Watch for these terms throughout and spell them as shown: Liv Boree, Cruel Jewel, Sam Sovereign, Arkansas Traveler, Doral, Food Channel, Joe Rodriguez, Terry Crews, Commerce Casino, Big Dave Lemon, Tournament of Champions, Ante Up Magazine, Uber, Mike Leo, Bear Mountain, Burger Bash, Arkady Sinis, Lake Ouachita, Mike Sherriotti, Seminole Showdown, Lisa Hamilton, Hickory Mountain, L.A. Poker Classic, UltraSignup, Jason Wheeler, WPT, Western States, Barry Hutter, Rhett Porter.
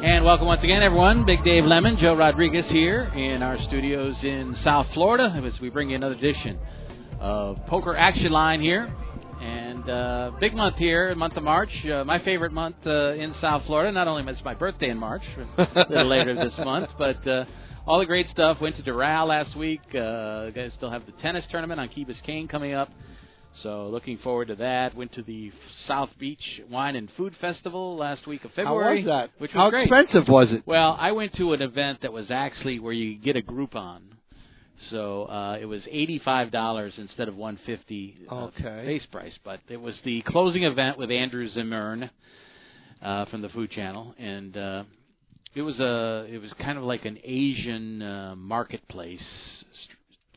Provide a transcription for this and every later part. And welcome once again, everyone. Big Dave Lemon, Joe Rodriguez here in our studios in South Florida as we bring you another edition of Poker Action Line here. And big month here, month of March, my favorite month in South Florida. Not only is my birthday in March, a little later this month, but all the great stuff. Went to Doral last week. Guys still have the tennis tournament on Key Biscayne coming up. So looking forward to that. Went to the South Beach Wine and Food Festival last week of February. How was that? Which was How great. Expensive was it? Well, I went to an event that was actually where you get a Groupon. So it was $85 instead of $150 base price. But it was the closing event with Andrew Zimmern from the Food Channel, and it was kind of like an Asian marketplace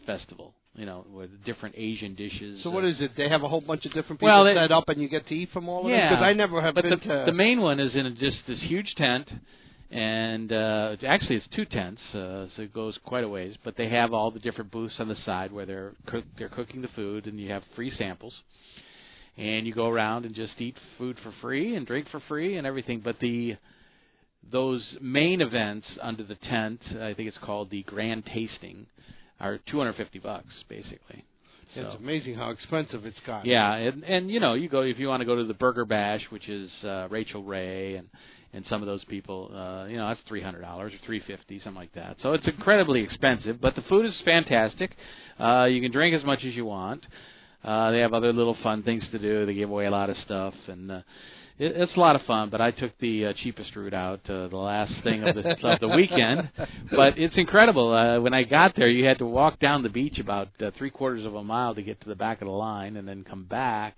festival. You know, with different Asian dishes. So what is it? They have a whole bunch of different people set up, and you get to eat from all of them? Because I never have been to... The main one is in just this huge tent, and actually it's two tents, so it goes quite a ways. But they have all the different booths on the side where they're cooking the food, and you have free samples. And you go around and just eat food for free and drink for free and everything. But those main events under the tent, I think it's called the Grand Tasting, are $250 basically. So, it's amazing how expensive it's gotten. Yeah, and you know, you go if you want to go to the Burger Bash, which is Rachel Ray and some of those people. You know, that's $300 or $350, something like that. So it's incredibly expensive, but the food is fantastic. You can drink as much as you want. They have other little fun things to do. They give away a lot of stuff, and it's a lot of fun, but I took the cheapest route out, the last thing of the weekend. But it's incredible. When I got there, you had to walk down the beach about 3/4 of a mile to get to the back of the line and then come back.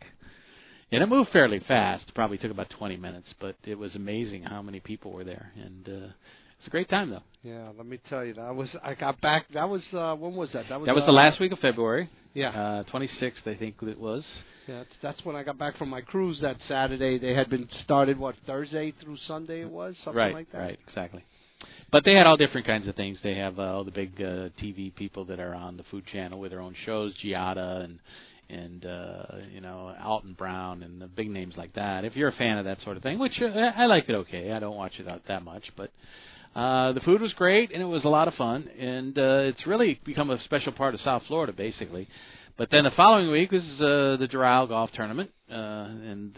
And it moved fairly fast. It probably took about 20 minutes, but it was amazing how many people were there. And it's a great time, though. Yeah, let me tell you. I got back. That was when was that? That was the last week of February. Yeah. 26th, I think it was. Yeah, that's when I got back from my cruise that Saturday. They had been started, Thursday through Sunday it was? Something like that? Right, exactly. But they had all different kinds of things. They have all the big TV people that are on the Food Channel with their own shows, Giada and you know, Alton Brown and the big names like that. If you're a fan of that sort of thing, which I like it okay. I don't watch it out that much, but the food was great and it was a lot of fun. And it's really become a special part of South Florida, basically. But then the following week was the Doral Golf Tournament, and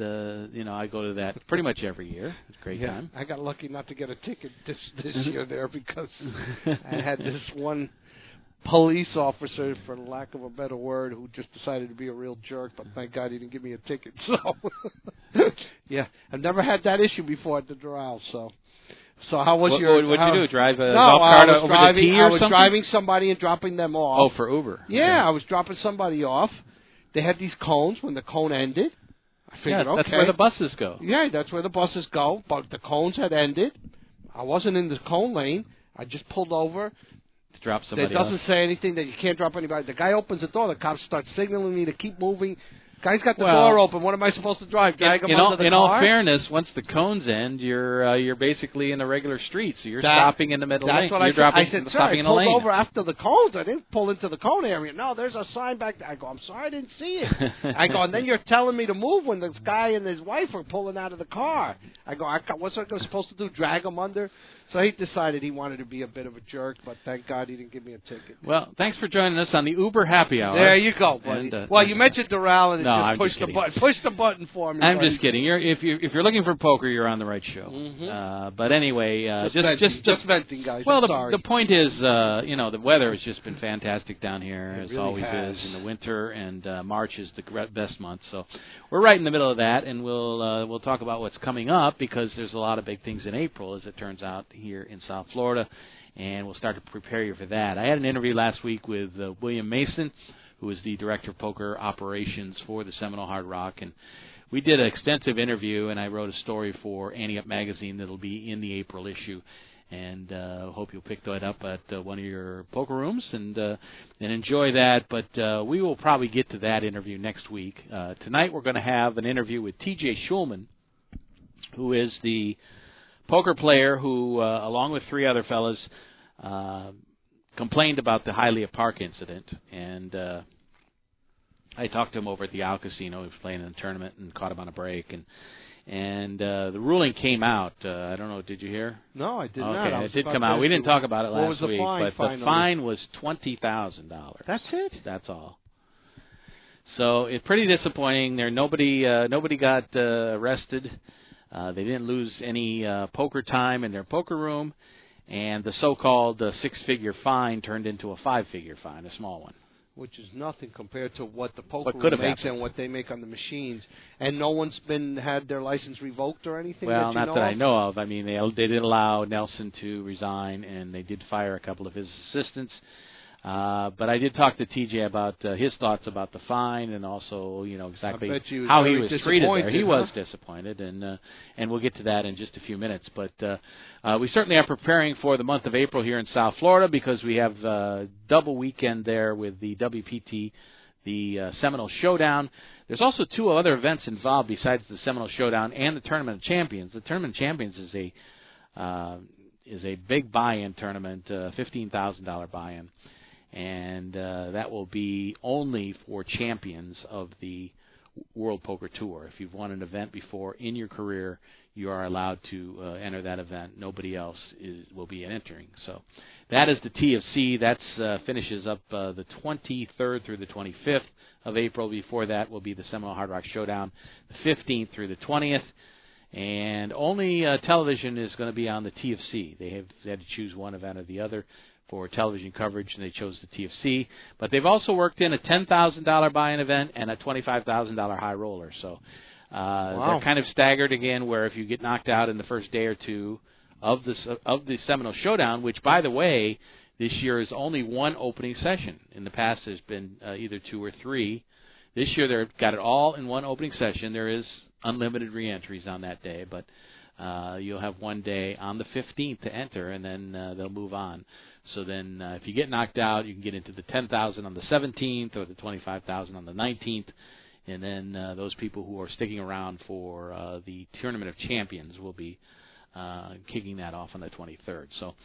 you know, I go to that pretty much every year. It's a great time. I got lucky not to get a ticket this year there because I had this one police officer, for lack of a better word, who just decided to be a real jerk. But thank God he didn't give me a ticket. So I've never had that issue before at the Doral. So how was What'd you do? Drive a golf cart over the tee or something? No, I was driving somebody and dropping them off. Oh, for Uber. Yeah, okay. I was dropping somebody off. They had these cones. When the cone ended, I figured, okay. That's where the buses go. Yeah, that's where the buses go. But the cones had ended. I wasn't in the cone lane. I just pulled over. To drop somebody off. It doesn't say anything that you can't drop anybody. The guy opens the door. The cops start signaling me to keep moving. Guy's got the door open. What am I supposed to drive? Drag him under the car? In all fairness, once the cones end, you're basically in a regular street, so you're stopping in the middle lane. That's what I said. Sir, I pulled over after the cones. I didn't pull into the cone area. No, there's a sign back there. I go, I'm sorry, I didn't see it. I go, and then you're telling me to move when this guy and his wife are pulling out of the car. I go, what's I supposed to do? Drag him under? So he decided he wanted to be a bit of a jerk, but thank God he didn't give me a ticket. Well, thanks for joining us on the Uber Happy Hour. There you go, buddy. And, you mentioned Doral, and push the button for me. I'm just kidding. If you're looking for poker, you're on the right show. Mm-hmm. But anyway, just venting, guys. Well, the point is, you know, the weather has just been fantastic down here, it always has. Is in the winter, and March is the best month. So we're right in the middle of that, and we'll talk about what's coming up because there's a lot of big things in April, as it turns out, here in South Florida, and we'll start to prepare you for that. I had an interview last week with William Mason, who is the Director of Poker Operations for the Seminole Hard Rock, and we did an extensive interview, and I wrote a story for Ante Up Magazine that will be in the April issue, and hope you'll pick that up at one of your poker rooms and enjoy that. But we will probably get to that interview next week. Tonight we're going to have an interview with T.J. Shulman, who is the poker player who, along with three other fellas, complained about the Hialeah Park incident. And I talked to him over at the Al Casino. He was playing in a tournament and caught him on a break. And the ruling came out. I don't know. Did you hear? No, I did not. Okay, it did come out. We didn't talk about it last week. But the fine was $20,000. That's it? That's all. So it's pretty disappointing. There, nobody got arrested. They didn't lose any poker time in their poker room. And the so-called six-figure fine turned into a five-figure fine, a small one. Which is nothing compared to what the poker room makes and what they make on the machines. And no one's had their license revoked or anything? Well, not that I know of. I mean, they did allow Nelson to resign, and they did fire a couple of his assistants. But I did talk to TJ about his thoughts about the fine and also, exactly how he was treated there. He was disappointed, and we'll get to that in just a few minutes. But we certainly are preparing for the month of April here in South Florida because we have a double weekend there with the WPT, the Seminole Showdown. There's also two other events involved besides the Seminole Showdown and the Tournament of Champions. The Tournament of Champions is a big buy-in tournament, $15,000 buy-in. And that will be only for champions of the World Poker Tour. If you've won an event before in your career, you are allowed to enter that event. Nobody else will be entering. So that is the TFC. That finishes up the 23rd through the 25th of April. Before that will be the Seminole Hard Rock Showdown, the 15th through the 20th. And only television is going to be on the TFC. They had to choose one event or the other for television coverage, and they chose the TFC. But they've also worked in a $10,000 buy-in event and a $25,000 high roller. So They're kind of staggered again, where if you get knocked out in the first day or two of the Seminole Showdown, which, by the way, this year is only one opening session. In the past, there's been either two or three. This year, they've got it all in one opening session. There is unlimited reentries on that day, but you'll have one day on the 15th to enter, and then they'll move on. So then if you get knocked out, you can get into the $10,000 on the 17th or the $25,000 on the 19th. And then those people who are sticking around for the Tournament of Champions will be kicking that off on the 23rd. So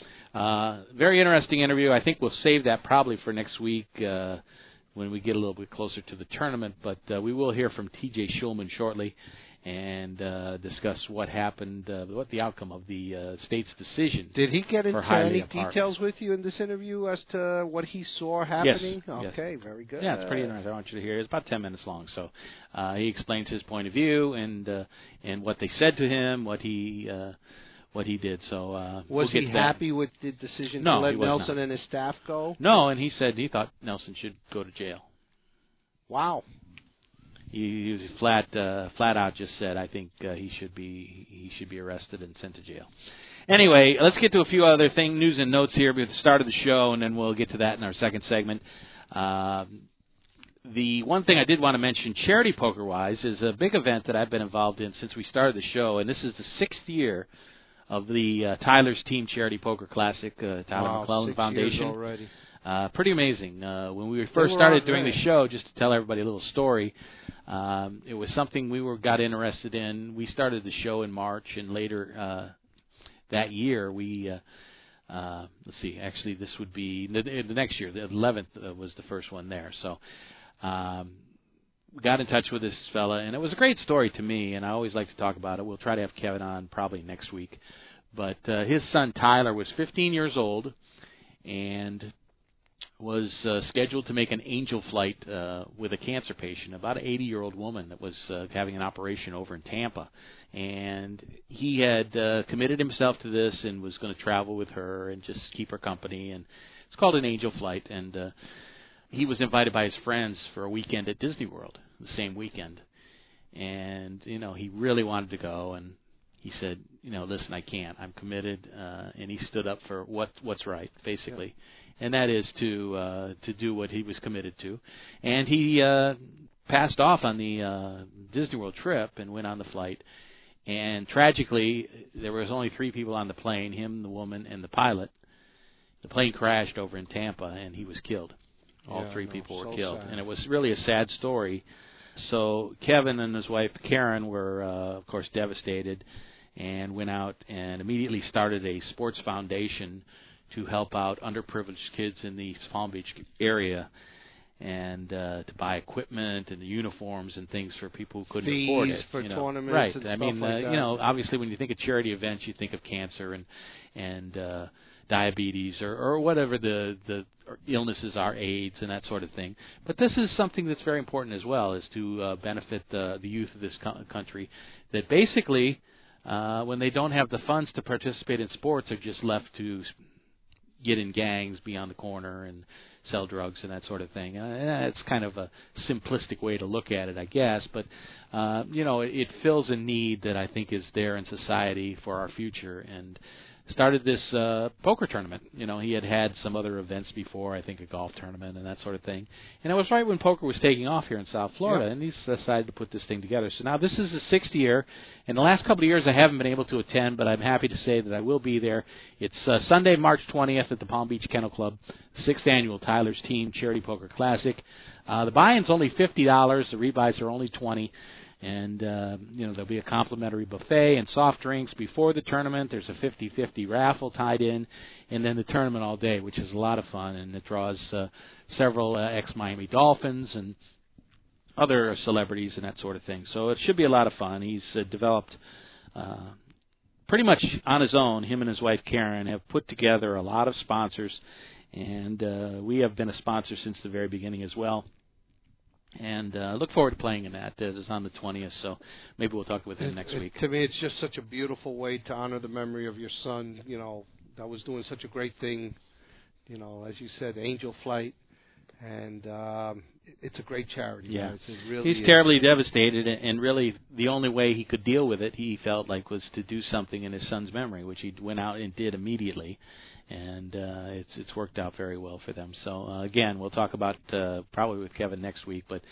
very interesting interview. I think we'll save that probably for next week when we get a little bit closer to the tournament. But we will hear from T.J. Shulman shortly and discuss what happened, what the outcome of the state's decision. Did he get into any details with you in this interview as to what he saw happening? Yes. Okay, yes. Very good. Yeah, it's pretty interesting. I want you to hear it. It's about 10 minutes long, so he explains his point of view and what they said to him, what he did. So was he happy with the decision to let Nelson and his staff go? No, and he said he thought Nelson should go to jail. Wow. He flat out just said, I think he should be arrested and sent to jail. Anyway, let's get to a few other things, news and notes here at the start of the show, and then we'll get to that in our second segment. The one thing I did want to mention, charity poker-wise, is a big event that I've been involved in since we started the show, and this is the sixth year of the Tyler's Team Charity Poker Classic, Tyler McClellan Foundation. 6 years already. Pretty amazing. When we first started doing the show, just to tell everybody a little story, it was something we got interested in. We started the show in March, and later that year, actually this would be the next year. The 11th was the first one there. So we got in touch with this fella, and it was a great story to me, and I always like to talk about it. We'll try to have Kevin on probably next week. But his son, Tyler, was 15 years old, and was scheduled to make an angel flight with a cancer patient, about an 80-year-old woman that was having an operation over in Tampa. And he had committed himself to this and was going to travel with her and just keep her company. And it's called an angel flight. And he was invited by his friends for a weekend at Disney World, the same weekend. And, he really wanted to go. And he said, listen, I can't. I'm committed. And he stood up for what's right, basically. Yeah. And that is to do what he was committed to. And he passed off on the Disney World trip and went on the flight. And tragically, there was only three people on the plane, him, the woman, and the pilot. The plane crashed over in Tampa, and he was killed. All three people were killed. Sad. And it was really a sad story. So Kevin and his wife, Karen, were, of course, devastated and went out and immediately started a sports foundation to help out underprivileged kids in the Palm Beach area and to buy equipment and the uniforms and things for people who couldn't afford it. Fees for tournaments and stuff like that. Right. I mean, obviously when you think of charity events, you think of cancer and diabetes or whatever the illnesses are, AIDS and that sort of thing. But this is something that's very important as well, is to benefit the youth of this country that basically, when they don't have the funds to participate in sports, are just left to get in gangs beyond the corner and sell drugs and that sort of thing. It's kind of a simplistic way to look at it, I guess. But, it fills a need that I think is there in society for our future, and started this poker tournament. He had some other events before, I think a golf tournament and that sort of thing. And it was right when poker was taking off here in South Florida, and he decided to put this thing together. So now this is the sixth year, and the last couple of years I haven't been able to attend, but I'm happy to say that I will be there. It's Sunday, March 20th at the Palm Beach Kennel Club, 6th Annual Tyler's Team Charity Poker Classic. The buy-in's only $50. The rebuys are only $20. And, there'll be a complimentary buffet and soft drinks before the tournament. There's a 50-50 raffle tied in, and then the tournament all day, which is a lot of fun. And it draws several ex-Miami Dolphins and other celebrities and that sort of thing. So it should be a lot of fun. He's developed pretty much on his own. Him and his wife, Karen, have put together a lot of sponsors. And we have been a sponsor since the very beginning as well. And look forward to playing in that. It's on the 20th, so maybe we'll talk with him next week. To me, it's just such a beautiful way to honor the memory of your son, that was doing such a great thing, as you said, Angel Flight. And it's a great charity. Yeah. He's terribly devastated, and really the only way he could deal with it, he felt like, was to do something in his son's memory, which he went out and did immediately. And it's worked out very well for them. So, again, we'll talk about probably with Kevin next week. But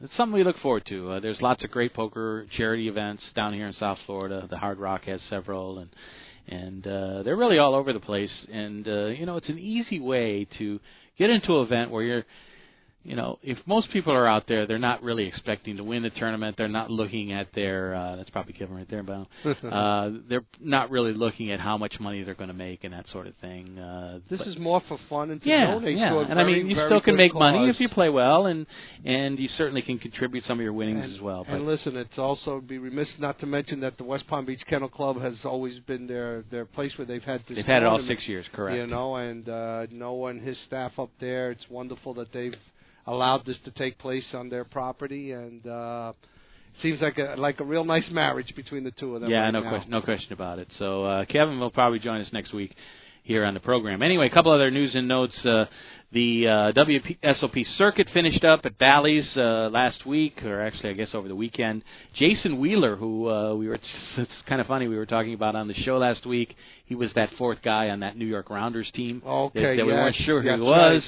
it's something we look forward to. There's lots of great poker charity events down here in South Florida. The Hard Rock has several. And they're really all over the place. And, it's an easy way to get into an event where you're, if most people are out there, they're not really expecting to win the tournament. They're not looking at their that's probably Kevin right there, but they're not really looking at how much money they're going to make and that sort of thing. This is more for fun and to donate. Yeah, yeah. And I mean, you still can make money if you play well, and you certainly can contribute some of your winnings as well. But. And listen, it's also be remiss not to mention that the West Palm Beach Kennel Club has always been their place where they've had this. They've had it all 6 years, correct? And Noah and his staff up there. It's wonderful that they've allowed this to take place on their property, and seems like a real nice marriage between the two of them. Yeah, right, no question about it. So Kevin will probably join us next week here on the program. Anyway, a couple other news and notes. The WSOP circuit finished up at Bally's last week, or actually I guess over the weekend. Jason Wheeler, who it's kind of funny, we were talking about on the show last week. He was that fourth guy on that New York Rounders team that we weren't sure who he was.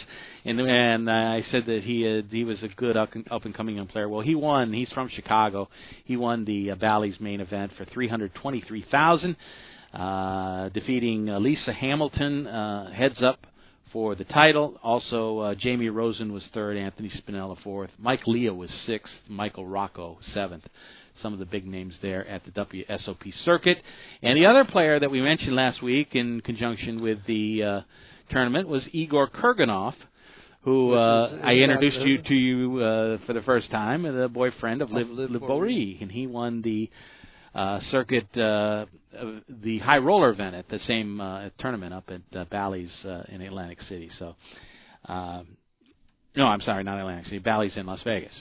Right. And I said that he was a good up-and-coming young player. Well, he won. He's from Chicago. He won the Bally's main event for $323,000. Defeating Lisa Hamilton, heads up for the title. Also, Jamie Rosen was third, Anthony Spinella fourth, Mike Leah was sixth, Michael Rocco seventh. Some of the big names there at the WSOP circuit. And the other player that we mentioned last week in conjunction with the tournament was Igor Kurganov, who I introduced you to for the first time, the boyfriend of Liv Boree, and he won the circuit, the high roller event at the same tournament up at Bally's in Atlantic City. So, no, I'm sorry, not Atlantic City. Bally's in Las Vegas.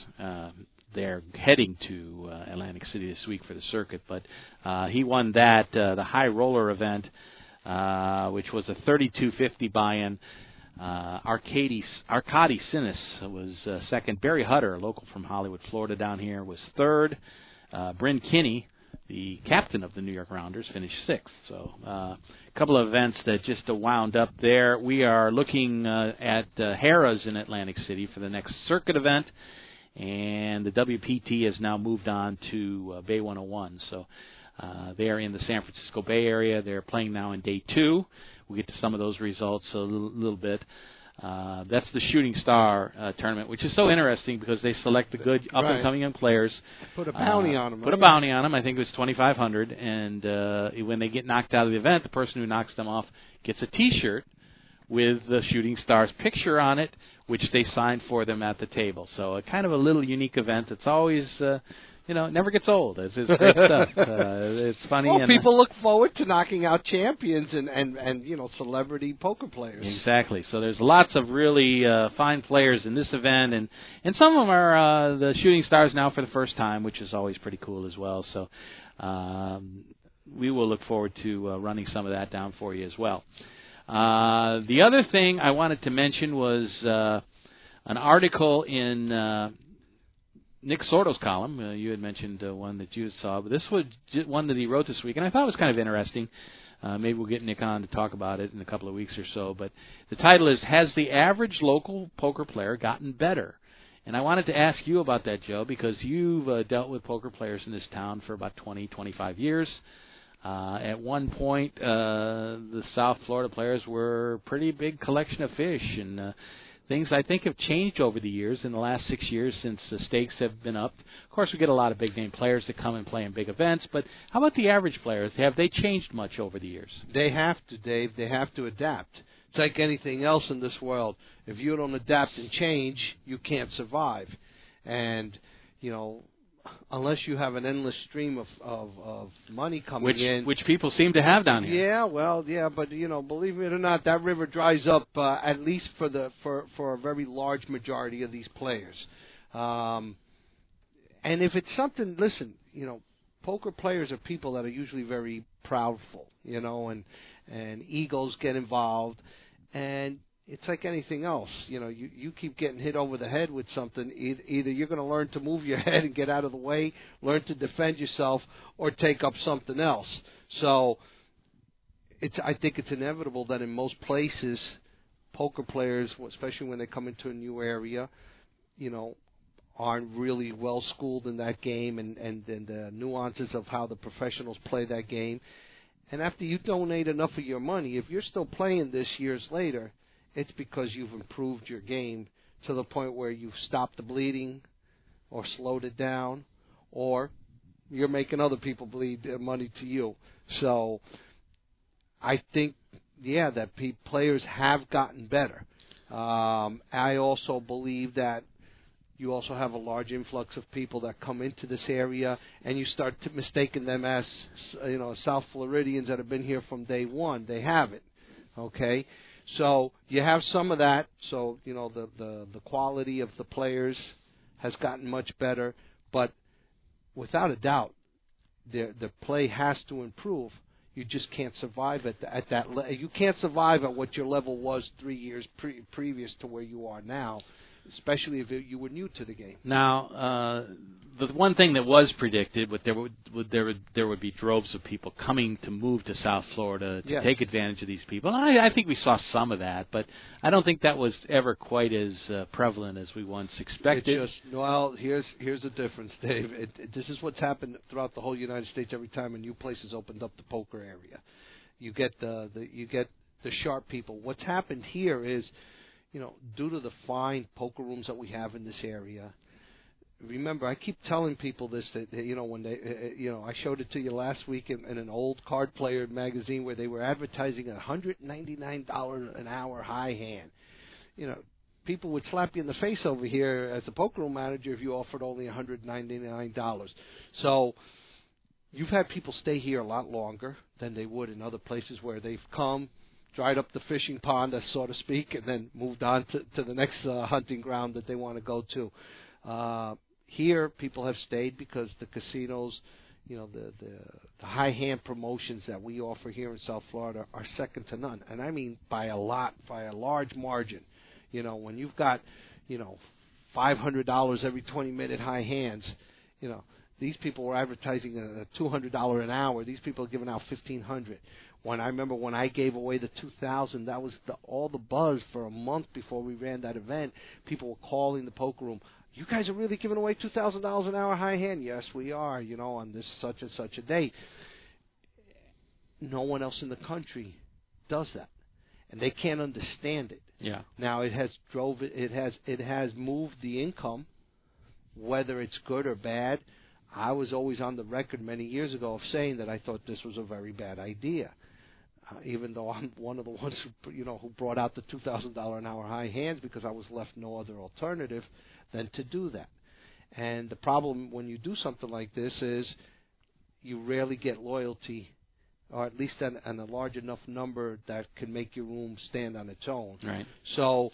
They're heading to Atlantic City this week for the circuit, but he won that the high roller event, which was a $32.50 buy-in. Arkady Sinis was second. Barry Hutter, a local from Hollywood, Florida, down here, was third. Bryn Kinney, the captain of the New York Rounders, finished sixth. So a couple of events that just wound up there. We are looking at Harrah's in Atlantic City for the next circuit event. and the WPT has now moved on to Bay 101. So they're in the San Francisco Bay Area. They're playing now in Day 2. We'll get to some of those results a little bit. That's the Shooting Star tournament, which is so interesting because they select the good up-and-coming players. Put a bounty on them. Put a bounty on them. I think it was $2,500. And when they get knocked out of the event, the person who knocks them off gets a T-shirt with the Shooting Star's picture on it, which they signed for them at the table. So a kind of a little unique event that's always... it never gets old. It's great stuff. It's funny. Well, and people look forward to knocking out champions and celebrity poker players. Exactly. So there's lots of really fine players in this event, and some of them are the Shooting Stars now for the first time, which is always pretty cool as well. So we will look forward to running some of that down for you as well. The other thing I wanted to mention was an article in... Nick Sordo's column, you had mentioned one that you saw, but this was one that he wrote this week, and I thought it was kind of interesting. Maybe we'll get Nick on to talk about it in a couple of weeks or so, but the title is, Has the Average Local Poker Player Gotten Better? And I wanted to ask you about that, Joe, because you've dealt with poker players in this town for about 20, 25 years. At one point, the South Florida players were a pretty big collection of fish, and things, I think, have changed over the years, in the last 6 years since the stakes have been up. Of course, we get a lot of big-name players that come and play in big events, but how about the average players? Have they changed much over the years? They have to, Dave. They have to adapt. It's like anything else in this world. If you don't adapt and change, you can't survive. And, unless you have an endless stream of money coming in. Which people seem to have down here. Yeah, well, yeah, but, believe it or not, that river dries up at least for a very large majority of these players. And if it's something, listen, poker players are people that are usually very proudful, and egos get involved. And it's like anything else. You keep getting hit over the head with something. Either you're going to learn to move your head and get out of the way, learn to defend yourself, or take up something else. So I think it's inevitable that in most places, poker players, especially when they come into a new area, aren't really well schooled in that game and the nuances of how the professionals play that game. And after you donate enough of your money, if you're still playing this years later, it's because you've improved your game to the point where you've stopped the bleeding or slowed it down, or you're making other people bleed their money to you. So I think, yeah, that players have gotten better. I also believe that you also have a large influx of people that come into this area, and you start mistaking them as, South Floridians that have been here from day one. They haven't, okay? So you have some of that. So, the quality of the players has gotten much better. But without a doubt, the play has to improve. You just can't survive at that level. You can't survive at what your level was 3 years previous to where you are now, especially if you were new to the game. Now, the one thing that was predicted, there would be droves of people coming to move to South Florida to take advantage of these people. And I think we saw some of that, but I don't think that was ever quite as prevalent as we once expected. Here's the difference, Dave. This is what's happened throughout the whole United States every time a new place has opened up the poker area. You get the sharp people. What's happened here is, due to the fine poker rooms that we have in this area. Remember, I keep telling people this, that when they, I showed it to you last week in an old card player magazine where they were advertising a $199 an hour high hand. People would slap you in the face over here as a poker room manager if you offered only $199. So you've had people stay here a lot longer than they would in other places where they've come, dried up the fishing pond, so to speak, and then moved on to the next hunting ground that they want to go to. Here, people have stayed because the casinos, the high-hand promotions that we offer here in South Florida are second to none. And I mean by a large margin. When you've got, $500 every 20-minute high hands, these people were advertising a $200 an hour. These people are giving out $1,500. I remember when I gave away the $2,000, that was all the buzz for a month before we ran that event. People were calling the poker room. you guys are really giving away $2,000 an hour high hand. Yes, we are, you know, on this such and such a date. No one else in the country does that, and they can't understand it. Yeah. Now it has moved the income, whether it's good or bad. I was always on the record many years ago of saying that I thought this was a very bad idea, even though I'm one of the ones who brought out the $2,000 an hour high hands, because I was left no other alternative than to do that. And the problem when you do something like this is you rarely get loyalty, or at least on a large enough number that can make your room stand on its own. Right. So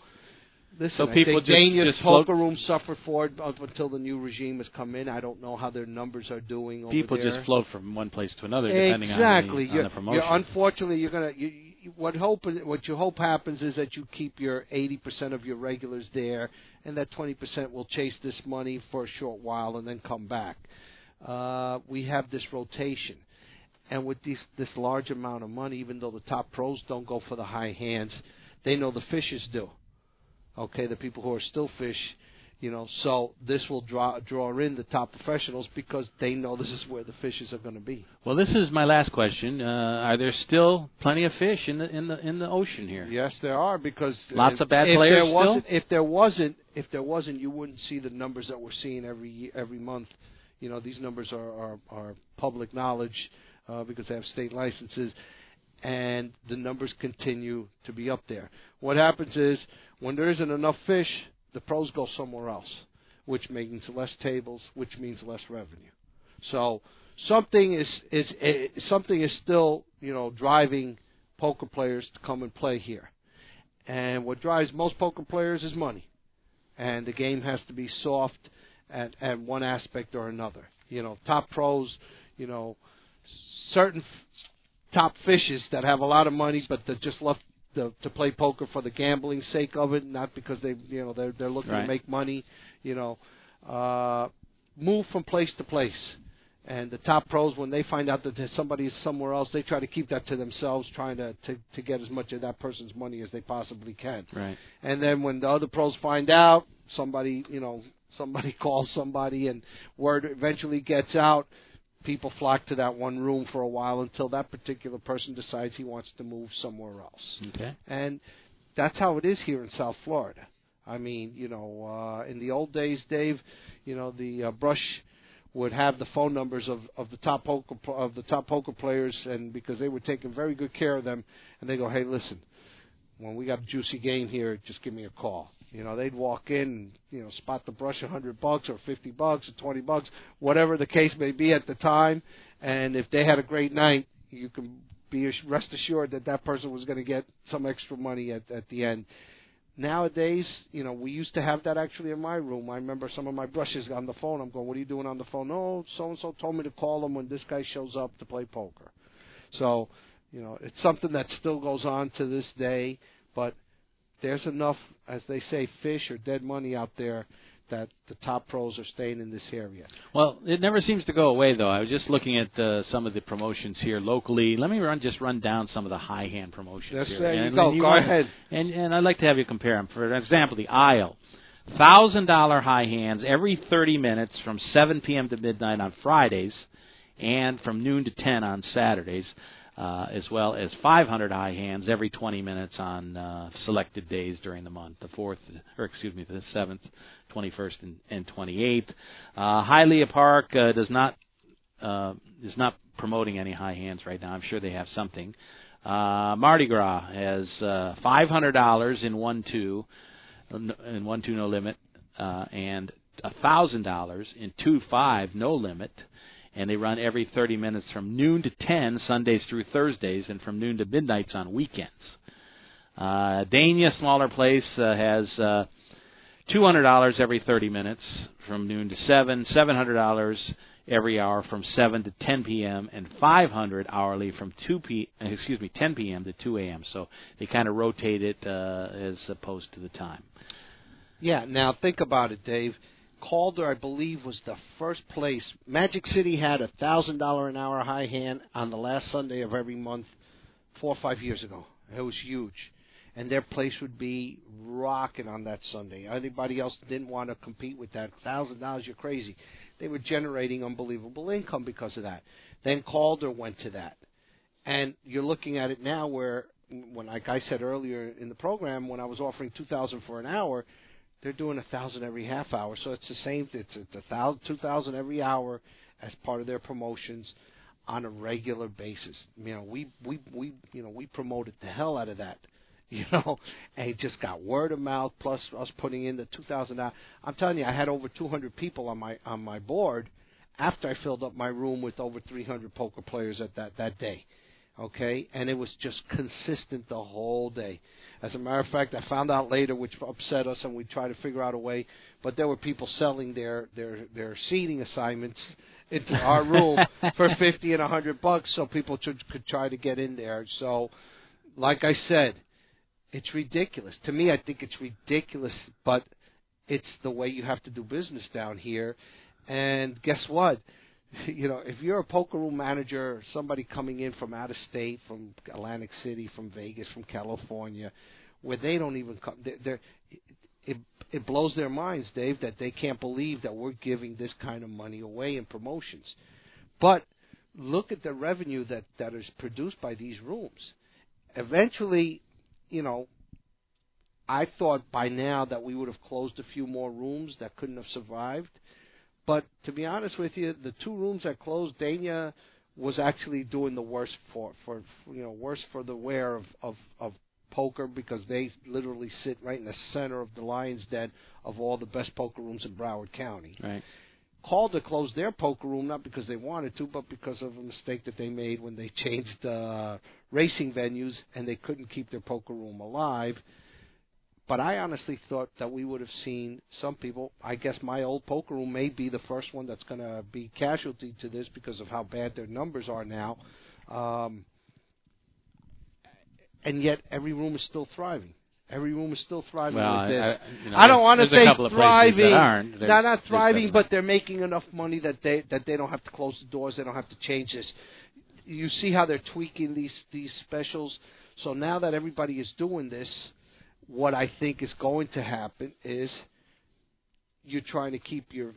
people, Dania's poker room suffered for it up until the new regime has come in. I don't know how their numbers are doing over there. People just float from one place to another, depending on the promotion. Unfortunately, you're gonna. What you hope happens is that you keep your 80% of your regulars there, and that 20% will chase this money for a short while and then come back. We have this rotation, and with this large amount of money, even though the top pros don't go for the high hands, they know the fishes do. Okay, the people who are still fish, so this will draw in the top professionals because they know this is where the fishes are going to be. Well, this is my last question. Are there still plenty of fish in the ocean here? Yes, there are, because lots of bad players still. If there wasn't, you wouldn't see the numbers that we're seeing every month. These numbers are public knowledge because they have state licenses. And the numbers continue to be up there. What happens is, when there isn't enough fish, the pros go somewhere else, which means less tables, which means less revenue. So something is still driving poker players to come and play here. And what drives most poker players is money. And the game has to be soft at one aspect or another. Top pros, certain top fishes that have a lot of money, but they just love to play poker for the gambling sake of it, not because they're looking to make money. Move from place to place, and the top pros, when they find out that there's somebody somewhere else, they try to keep that to themselves, trying to get as much of that person's money as they possibly can. Right. And then when the other pros find out, somebody calls somebody, and word eventually gets out. People flock to that one room for a while until that particular person decides he wants to move somewhere else. Okay. And that's how it is here in South Florida. I mean, in the old days, Dave, the brush would have the phone numbers of the top poker players, and because they were taking very good care of them, and they go, hey, listen, when we got a juicy game here, just give me a call. They'd walk in, and, spot the brush $100 or $50 or $20, whatever the case may be at the time. And if they had a great night, you can be rest assured that person was going to get some extra money at the end. Nowadays, we used to have that actually in my room. I remember some of my brushes on the phone. I'm going, what are you doing on the phone? Oh, so-and-so told me to call him when this guy shows up to play poker. So, it's something that still goes on to this day, but there's enough, as they say, fish or dead money out there that the top pros are staying in this area. Well, it never seems to go away, though. I was just looking at some of the promotions here locally. Let me run down some of the high-hand promotions here. There you go. Go ahead. And I'd like to have you compare them. For example, the Isle. $1,000 high hands every 30 minutes from 7 p.m. to midnight on Fridays and from noon to 10 on Saturdays. As well as 500 high hands every 20 minutes on selected days during the month, the 7th, 21st, and 28th. Hialeah Park is not promoting any high hands right now. I'm sure they have something. Mardi Gras has $500 in 1-2, no limit, and $1,000 in 2-5, no limit. And they run every 30 minutes from noon to 10, Sundays through Thursdays, and from noon to midnights on weekends. Dania, smaller place, has $200 every 30 minutes from noon to 7, $700 every hour from 7 to 10 p.m., and $500 hourly from 10 p.m. to 2 a.m. So they kind of rotate it as opposed to the time. Yeah, now think about it, Dave. Calder, I believe, was the first place. Magic City had a $1,000 an hour high hand on the last Sunday of every month 4 or 5 years ago. It was huge. and their place would be rocking on that Sunday. Anybody else didn't want to compete with that. $1,000, you're crazy. They were generating unbelievable income because of that. Then Calder went to that. And you're looking at it now where, when, like I said earlier in the program, when I was offering $2,000 for an hour, they're doing $1,000 every half hour. So it's the same. It's $2,000 every hour as part of their promotions on a regular basis. You know, we promoted the hell out of that. You know, and it just got word of mouth. Plus, us putting in the $2,000. I'm telling you, I had over 200 people on my board after I filled up my room with over 300 poker players at that day. Okay, and it was just consistent the whole day. As a matter of fact, I found out later, which upset us, and we tried to figure out a way. But there were people selling their seating assignments into our room for $50 and $100, so people could try to get in there. So, like I said, it's ridiculous. To me, I think it's ridiculous, but it's the way you have to do business down here. And guess what? You know, if you're a poker room manager, somebody coming in from out of state, from Atlantic City, from Vegas, from California, where they don't even come, it blows their minds, Dave, that they can't believe that we're giving this kind of money away in promotions. But look at the revenue that is produced by these rooms. Eventually, you know, I thought by now that we would have closed a few more rooms that couldn't have survived. But to be honest with you, the two rooms that closed, Dania was actually doing the worst for the wear of poker, because they literally sit right in the center of the lion's den of all the best poker rooms in Broward County. Right. Calder closed their poker room not because they wanted to, but because of a mistake that they made when they changed racing venues and they couldn't keep their poker room alive. But I honestly thought that we would have seen some people. I guess my old poker room may be the first one that's going to be casualty to this because of how bad their numbers are now. And yet every room is still thriving. Every room is still thriving with this. I don't want to say thriving. They're not thriving, but they're making enough money that they don't have to close the doors. They don't have to change this. You see how they're tweaking these specials. So now that everybody is doing this, what I think is going to happen is you're trying to keep your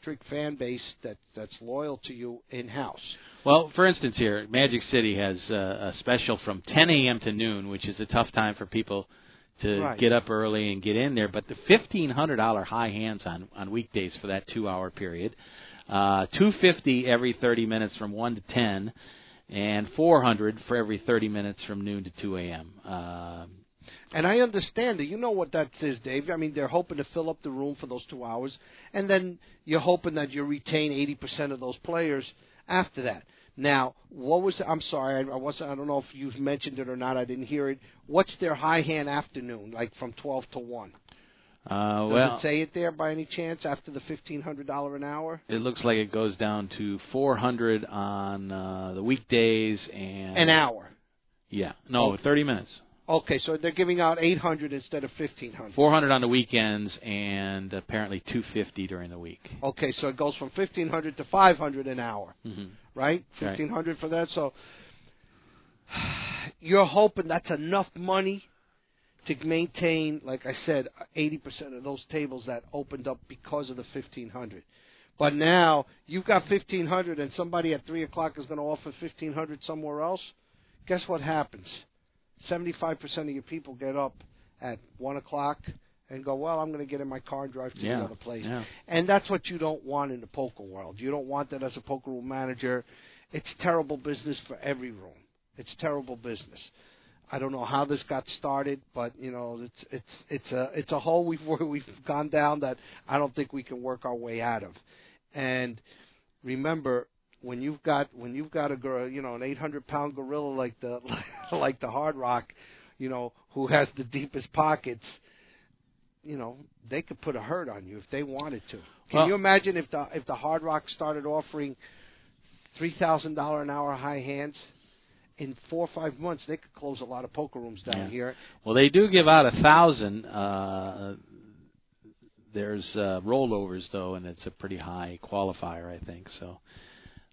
strict fan base that's loyal to you in-house. Well, for instance here, Magic City has a special from 10 a.m. to noon, which is a tough time for people to get up early and get in there. But the $1,500 high hands on weekdays for that 2-hour period, $250 every 30 minutes from 1 to 10, and $400 for every 30 minutes from noon to 2 a.m., and I understand that. You know what that is, Dave. I mean, they're hoping to fill up the room for those 2 hours, and then you're hoping that you retain 80% of those players after that. Now, what was – I'm sorry, I don't know if you mentioned it or not. I didn't hear it. What's their high hand afternoon, like from 12 to 1? Does it say it there by any chance after the $1,500 an hour? It looks like it goes down to $400 on the weekdays and – An hour. Yeah. No, 30 minutes. Okay, so they're giving out $800 instead of $1,500. $400 on the weekends and apparently $250 during the week. Okay, so it goes from $1,500 to $500 an hour, right? $1,500 for that. So you're hoping that's enough money to maintain, like I said, 80% of those tables that opened up because of the $1,500. But now you've got $1,500 and somebody at 3 o'clock is going to offer $1,500 somewhere else. Guess what happens? 75% of your people get up at 1 o'clock and go, well, I'm going to get in my car and drive to another place. Yeah. And that's what you don't want in the poker world. You don't want that as a poker room manager. It's terrible business for every room. It's terrible business. I don't know how this got started, but you know, it's a hole we've gone down that I don't think we can work our way out of. And remember, when you've got a girl, you know, an 800-pound gorilla like the Hard Rock, you know, who has the deepest pockets, you know, they could put a hurt on you if they wanted to. Can you imagine if the Hard Rock started offering $3,000 an hour high hands? In 4 or 5 months, they could close a lot of poker rooms down here. Well, they do give out $1,000. There's rollovers though, and it's a pretty high qualifier, I think so.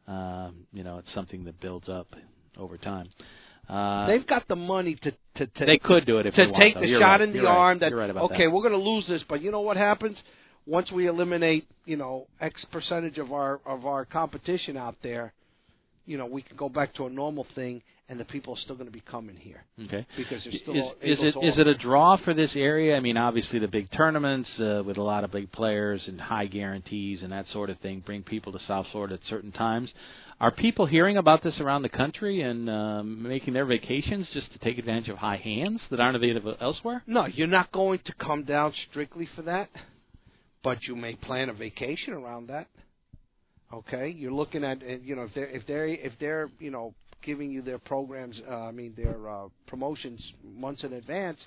You know, it's something that builds up over time. They've got the money to they could do it if they want to take the shot in the arm that okay, we're going to lose this, but you know what happens once we eliminate, you know, X percentage of our competition out there. You know, we can go back to a normal thing, and the people are still going to be coming here. Okay. Because they're still is it a draw for this area? I mean, obviously the big tournaments with a lot of big players and high guarantees and that sort of thing bring people to South Florida at certain times. Are people hearing about this around the country and making their vacations just to take advantage of high hands that aren't available elsewhere? No, you're not going to come down strictly for that, but you may plan a vacation around that. Okay, you're looking at, you know, if they're you know, giving you their programs, their promotions months in advance,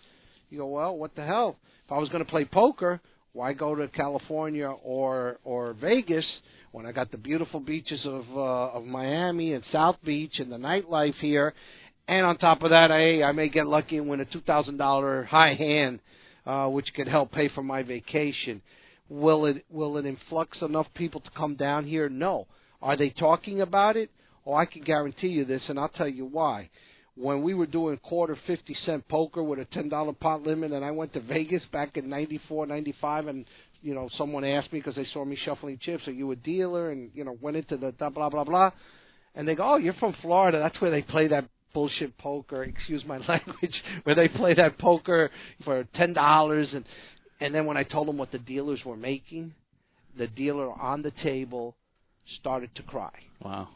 you go, well, what the hell? If I was going to play poker, why go to California or Vegas when I got the beautiful beaches of Miami and South Beach and the nightlife here, and on top of that, I may get lucky and win a $2,000 high hand, which could help pay for my vacation. Will it influx enough people to come down here? No. Are they talking about it? Oh, I can guarantee you this, and I'll tell you why. When we were doing quarter 50-cent poker with a $10 pot limit, and I went to Vegas back in 94, 95, and, you know, someone asked me because they saw me shuffling chips, are you a dealer? And, you know, went into the blah, blah, blah, blah. And they go, oh, you're from Florida. That's where they play that bullshit poker, excuse my language, where they play that poker for $10 And then when I told them what the dealers were making, the dealer on the table started to cry. Wow.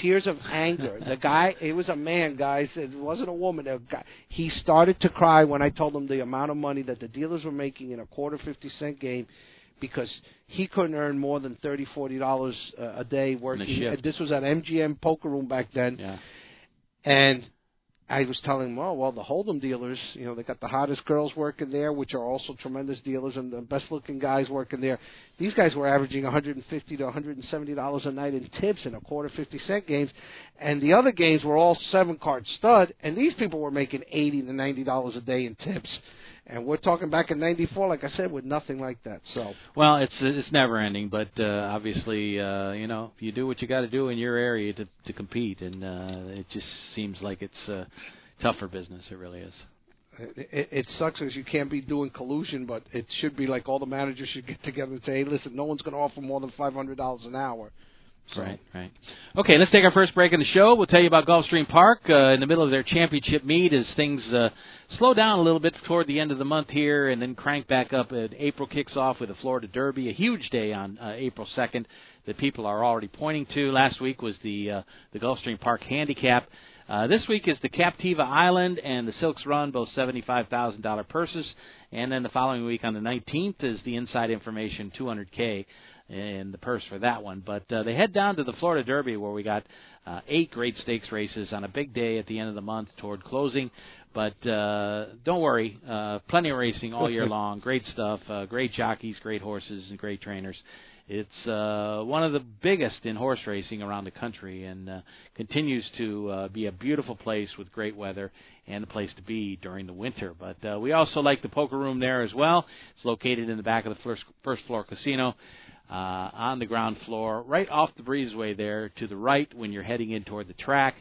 Tears of anger. The guy, it was a man, guys. It wasn't a woman. A guy. He started to cry when I told him the amount of money that the dealers were making in a quarter 50-cent game because he couldn't earn more than $30, $40 a day working. This was at MGM Poker Room back then. Yeah. And I was telling them, oh, well, the Hold'em dealers, you know, they got the hottest girls working there, which are also tremendous dealers, and the best-looking guys working there. These guys were averaging $150 to $170 a night in tips in a quarter 50-cent games, and the other games were all seven-card stud, and these people were making $80 to $90 a day in tips. And we're talking back in 94, like I said, with nothing like that. So, well, it's never ending, but obviously, you know, you do what you got to do in your area to compete, and it just seems like it's tougher business. It really is. It sucks because you can't be doing collusion, but it should be like all the managers should get together and say, hey, listen, no one's going to offer more than $500 an hour. So. Right. Okay, let's take our first break in the show. We'll tell you about Gulfstream Park in the middle of their championship meet as things slow down a little bit toward the end of the month here and then crank back up. April kicks off with the Florida Derby, a huge day on April 2nd that people are already pointing to. Last week was the Gulfstream Park Handicap. This week is the Captiva Island and the Silks Run, both $75,000 purses. And then the following week on the 19th is the Inside Information 200K. In the purse for that one. But they head down to the Florida Derby where we got 8 great stakes races on a big day at the end of the month toward closing. But don't worry, plenty of racing all year long, great stuff, great jockeys, great horses, and great trainers. It's one of the biggest in horse racing around the country and continues to be a beautiful place with great weather and a place to be during the winter. But we also like the poker room there as well. It's located in the back of the first floor casino. On the ground floor, right off the breezeway there to the right when you're heading in toward the track.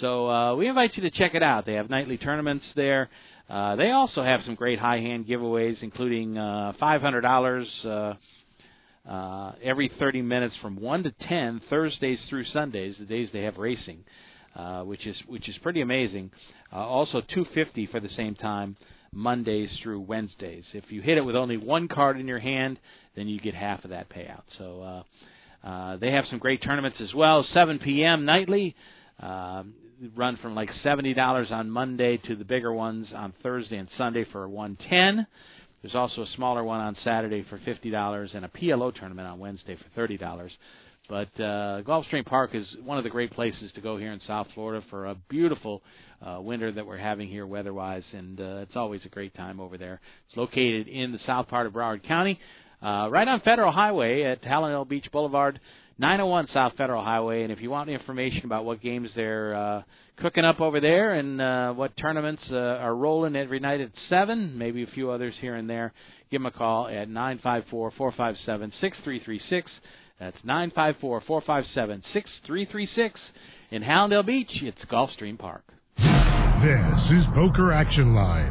So we invite you to check it out. They have nightly tournaments there. They also have some great high-hand giveaways, including $500 every 30 minutes from 1 to 10, Thursdays through Sundays, the days they have racing, which is pretty amazing. Also $250 for the same time. Mondays through Wednesdays. If you hit it with only one card in your hand, then you get half of that payout. So they have some great tournaments as well. 7 p.m. nightly, run from like $70 on Monday to the bigger ones on Thursday and Sunday for $110. There's also a smaller one on Saturday for $50 and a PLO tournament on Wednesday for $30. But Gulfstream Park is one of the great places to go here in South Florida for a beautiful winter that we're having here weather-wise, and it's always a great time over there. It's located in the south part of Broward County, right on Federal Highway at Hallandale Beach Boulevard, 901 South Federal Highway. And if you want information about what games they're cooking up over there and what tournaments are rolling every night at 7, maybe a few others here and there, give them a call at 954-457-6336. That's 954-457-6336 in Hallandale Beach. It's Gulfstream Park. This is Poker Action Line.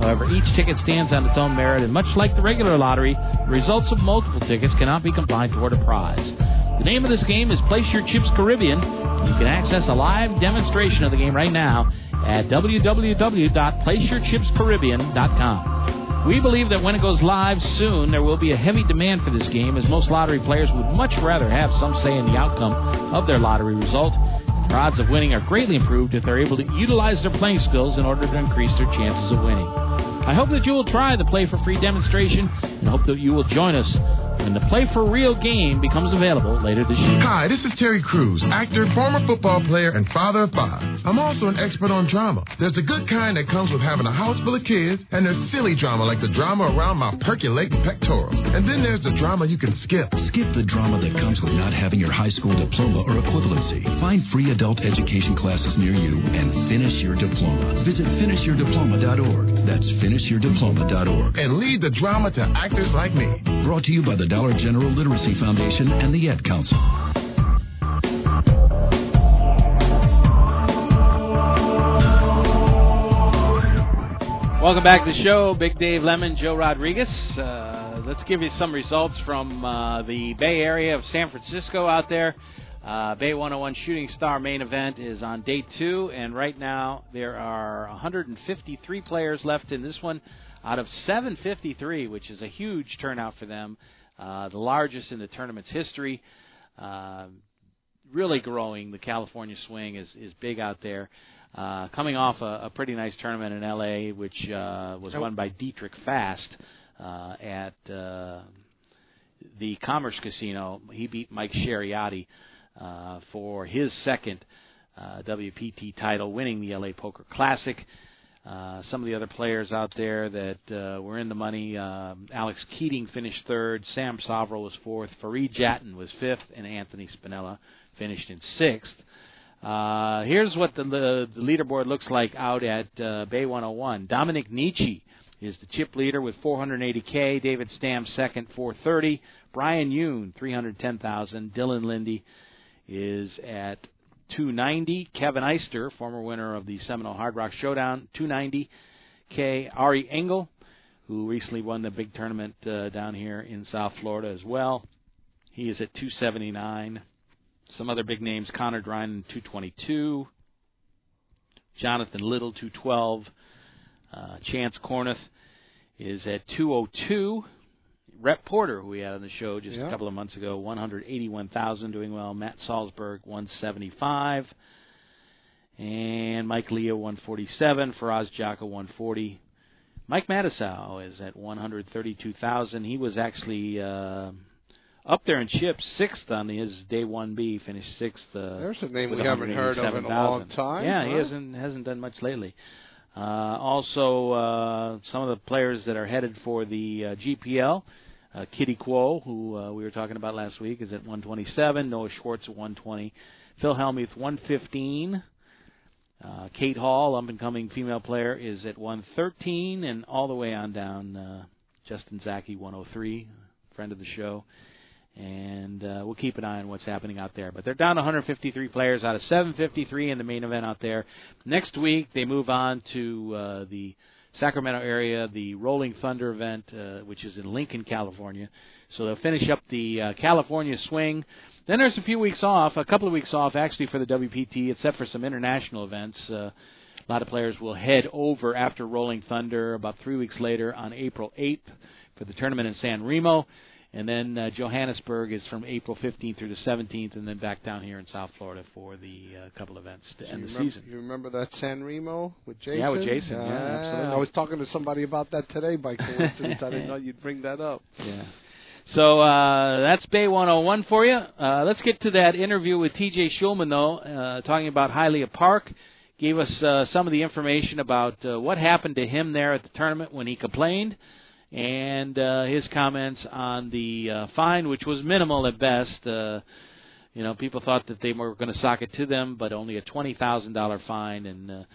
However, each ticket stands on its own merit, and much like the regular lottery, the results of multiple tickets cannot be combined toward a prize. The name of this game is Place Your Chips Caribbean. You can access a live demonstration of the game right now at www.placeyourchipscaribbean.com. We believe that when it goes live soon, there will be a heavy demand for this game, as most lottery players would much rather have some say in the outcome of their lottery result. Their odds of winning are greatly improved if they're able to utilize their playing skills in order to increase their chances of winning. I hope that you will try the Play for Free demonstration and hope that you will join us when the Play for Real game becomes available later this year. Hi, this is Terry Crews, actor, former football player, and father of 5. I'm also an expert on drama. There's the good kind that comes with having a house full of kids, and there's silly drama like the drama around my percolating pectorals. And then there's the drama you can skip. Skip the drama that comes with not having your high school diploma or equivalency. Find free adult education classes near you and finish your diploma. Visit finishyourdiploma.org. That's finishyourdiploma.org. And lead the drama to actors like me. Brought to you by the Dollar General Literacy Foundation and the Ed Council. Welcome back to the show. Big Dave Lemon, Joe Rodriguez. Let's give you some results from the Bay Area of San Francisco out there. Bay 101 Shooting Star main event is on day 2, and right now there are 153 players left in this one out of 753, which is a huge turnout for them, the largest in the tournament's history. Really growing. The California swing is big out there. Coming off a pretty nice tournament in L.A., which was won by Dietrich Fast at the Commerce Casino. He beat Mike Sherriotti for his second WPT title, winning the L.A. Poker Classic. Some of the other players out there that were in the money, Alex Keating finished 3rd, Sam Sovereign was 4th, Fareed Jatin was 5th, and Anthony Spinella finished in 6th. Here's what the leaderboard looks like out at Bay 101. Dominik Nitsche is the chip leader with 480K. David Stamm second, 430. Brian Yoon, 310,000. Dylan Lindy is at 290. Kevin Eister, former winner of the Seminole Hard Rock Showdown, 290K. Ari Engel, who recently won the big tournament down here in South Florida as well, he is at 279. Some other big names: Connor Dryden, 222. Jonathan Little, 212. Chance Corneth is at 202. Rhett Porter, who we had on the show just a couple of months ago, 181,000, doing well. Matt Salzberg, 175. And Mike Leo, 147. Faraz Jaka, 140. Mike Matisau is at 132,000. He was actually up there in chips, 6th on his day 1B, finished 6th. There's a name we haven't heard of in a long time. Yeah, he hasn't done much lately. Also, some of the players that are headed for the GPL, Kitty Kuo, who we were talking about last week, is at 127. Noah Schwartz at 120. Phil Hellmuth, 115. Kate Hall, up-and-coming female player, is at 113. And all the way on down, Justin Zaki, 103, friend of the show. And we'll keep an eye on what's happening out there. But they're down 153 players out of 753 in the main event out there. Next week, they move on to the Sacramento area, the Rolling Thunder event, which is in Lincoln, California. So they'll finish up the California swing. Then there's a few weeks off, a couple of weeks off, actually, for the WPT, except for some international events. A lot of players will head over after Rolling Thunder about 3 weeks later on April 8th for the tournament in San Remo. And then Johannesburg is from April 15th through the 17th, and then back down here in South Florida for the couple events to end the season. You remember that San Remo with Jason? Yeah, with Jason. Yeah, absolutely. I was talking to somebody about that today by coincidence. I didn't know you'd bring that up. Yeah. So that's Bay 101 for you. Let's get to that interview with T.J. Shulman, though, talking about Hialeah Park. Gave us some of the information about what happened to him there at the tournament when he complained. And his comments on the fine, which was minimal at best. You know, people thought that they were going to sock it to them, but only a $20,000 fine. And,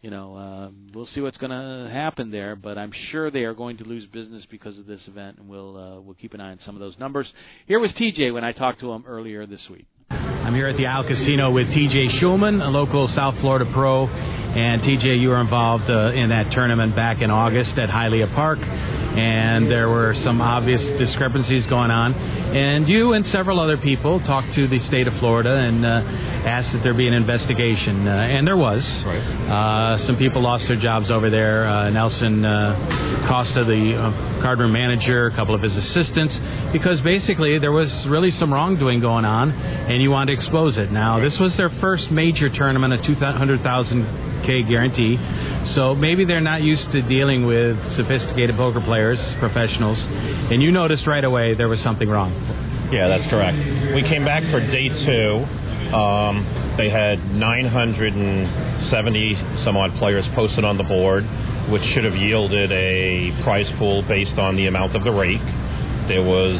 you know, we'll see what's going to happen there. But I'm sure they are going to lose business because of this event, and we'll keep an eye on some of those numbers. Here was TJ when I talked to him earlier this week. I'm here at the Isle Casino with T.J. Shulman, a local South Florida pro. And, T.J., you were involved in that tournament back in August at Hialeah Park, and there were some obvious discrepancies going on. And you and several other people talked to the state of Florida and asked that there be an investigation, and there was. Right. Some people lost their jobs over there. Nelson Costa, the cardroom manager, a couple of his assistants, because basically there was really some wrongdoing going on, and you wanted to expose it. Now, this was their first major tournament, a $200,000 guarantee, so maybe they're not used to dealing with sophisticated poker players, professionals, and you noticed right away there was something wrong. Yeah, that's correct. We came back for day two. They had 970 some odd players posted on the board, which should have yielded a prize pool based on the amount of the rake. There was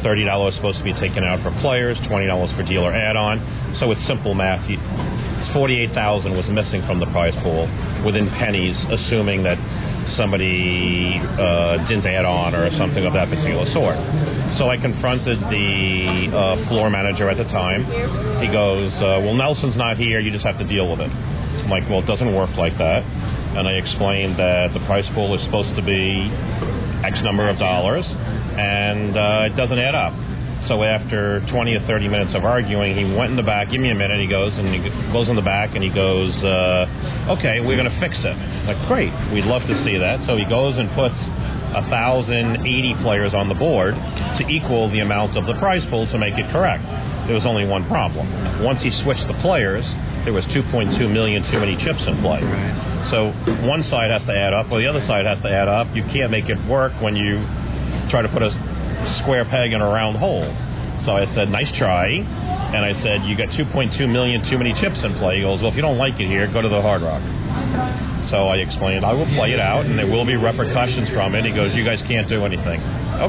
$30 supposed to be taken out for players, $20 for dealer add-on. So it's simple math. $48,000 was missing from the prize pool within pennies, assuming that somebody didn't add on or something of that particular sort. So I confronted the floor manager at the time. He goes, well, Nelson's not here. You just have to deal with it. I'm like, well, it doesn't work like that. And I explained that the prize pool is supposed to be X number of dollars, and it doesn't add up. So after 20 or 30 minutes of arguing, he went in the back, give me a minute, he goes in the back, and he goes, okay, we're going to fix it. Like, great, we'd love to see that. So he goes and puts 1,080 players on the board to equal the amount of the prize pool to make it correct. There was only one problem. Once he switched the players, there was 2.2 million too many chips in play. So one side has to add up, or the other side has to add up. You can't make it work when you try to put a square peg in a round hole. So I said, nice try. And I said, you got 2.2 million too many chips in play. He goes, well, if you don't like it here, go to the Hard Rock. So I explained, I will play it out, and there will be repercussions from it. He goes, you guys can't do anything.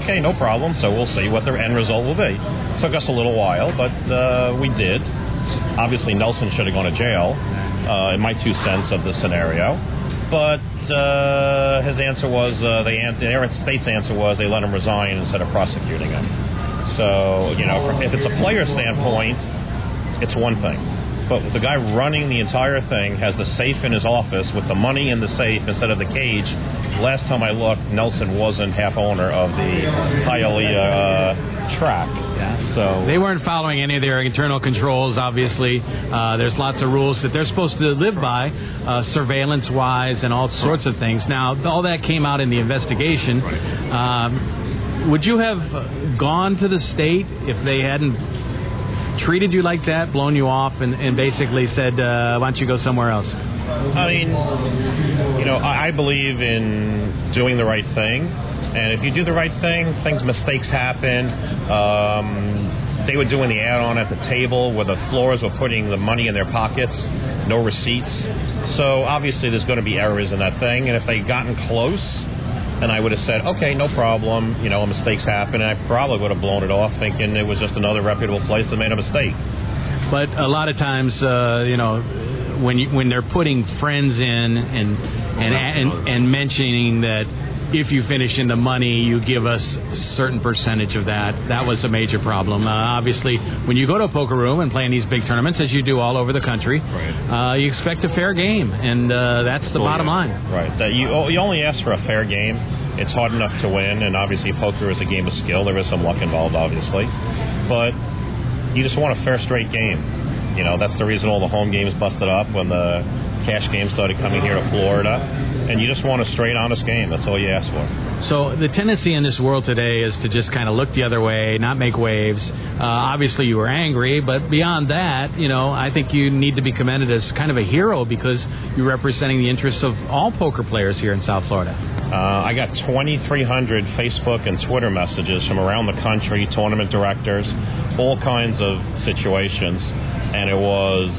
Okay, no problem. So we'll see what the end result will be. It took us a little while, but we did. Obviously, Nelson should have gone to jail, in my 2 cents of the scenario. But his answer was, the state's answer was they let him resign instead of prosecuting him. So, you know, if it's a player standpoint, it's one thing. But the guy running the entire thing has the safe in his office with the money in the safe instead of the cage. Last time I looked, Nelson wasn't half owner of the Hialeah track. Yeah. So they weren't following any of their internal controls, obviously. There's lots of rules that they're supposed to live by, surveillance-wise and all sorts of things. Now, all that came out in the investigation. Would you have gone to the state if they hadn't treated you like that, blown you off, and basically said, why don't you go somewhere else? I mean, you know, I believe in doing the right thing. And if you do the right thing, mistakes happen. They were doing the add-on at the table where the floors were putting the money in their pockets, no receipts. So obviously there's going to be errors in that thing. And if they'd gotten close, and I would have said, okay, no problem, you know, mistakes happen, and I probably would have blown it off thinking it was just another reputable place that made a mistake. But a lot of times, you know, when they're putting friends in and mentioning that if you finish in the money, you give us a certain percentage of that. That was a major problem. Obviously, when you go to a poker room and play in these big tournaments, as you do all over the country, right. You expect a fair game, and that's the bottom line. Right. That you only ask for a fair game. It's hard enough to win, and obviously poker is a game of skill. There is some luck involved, obviously. But you just want a fair, straight game. You know, that's the reason all the home games busted up when the cash game started coming here to Florida. And you just want a straight, honest game. That's all you ask for. So the tendency in this world today is to just kind of look the other way, not make waves. Obviously, you were angry. But beyond that, you know, I think you need to be commended as kind of a hero because you're representing the interests of all poker players here in South Florida. I got 2,300 Facebook and Twitter messages from around the country, tournament directors, all kinds of situations. And it was...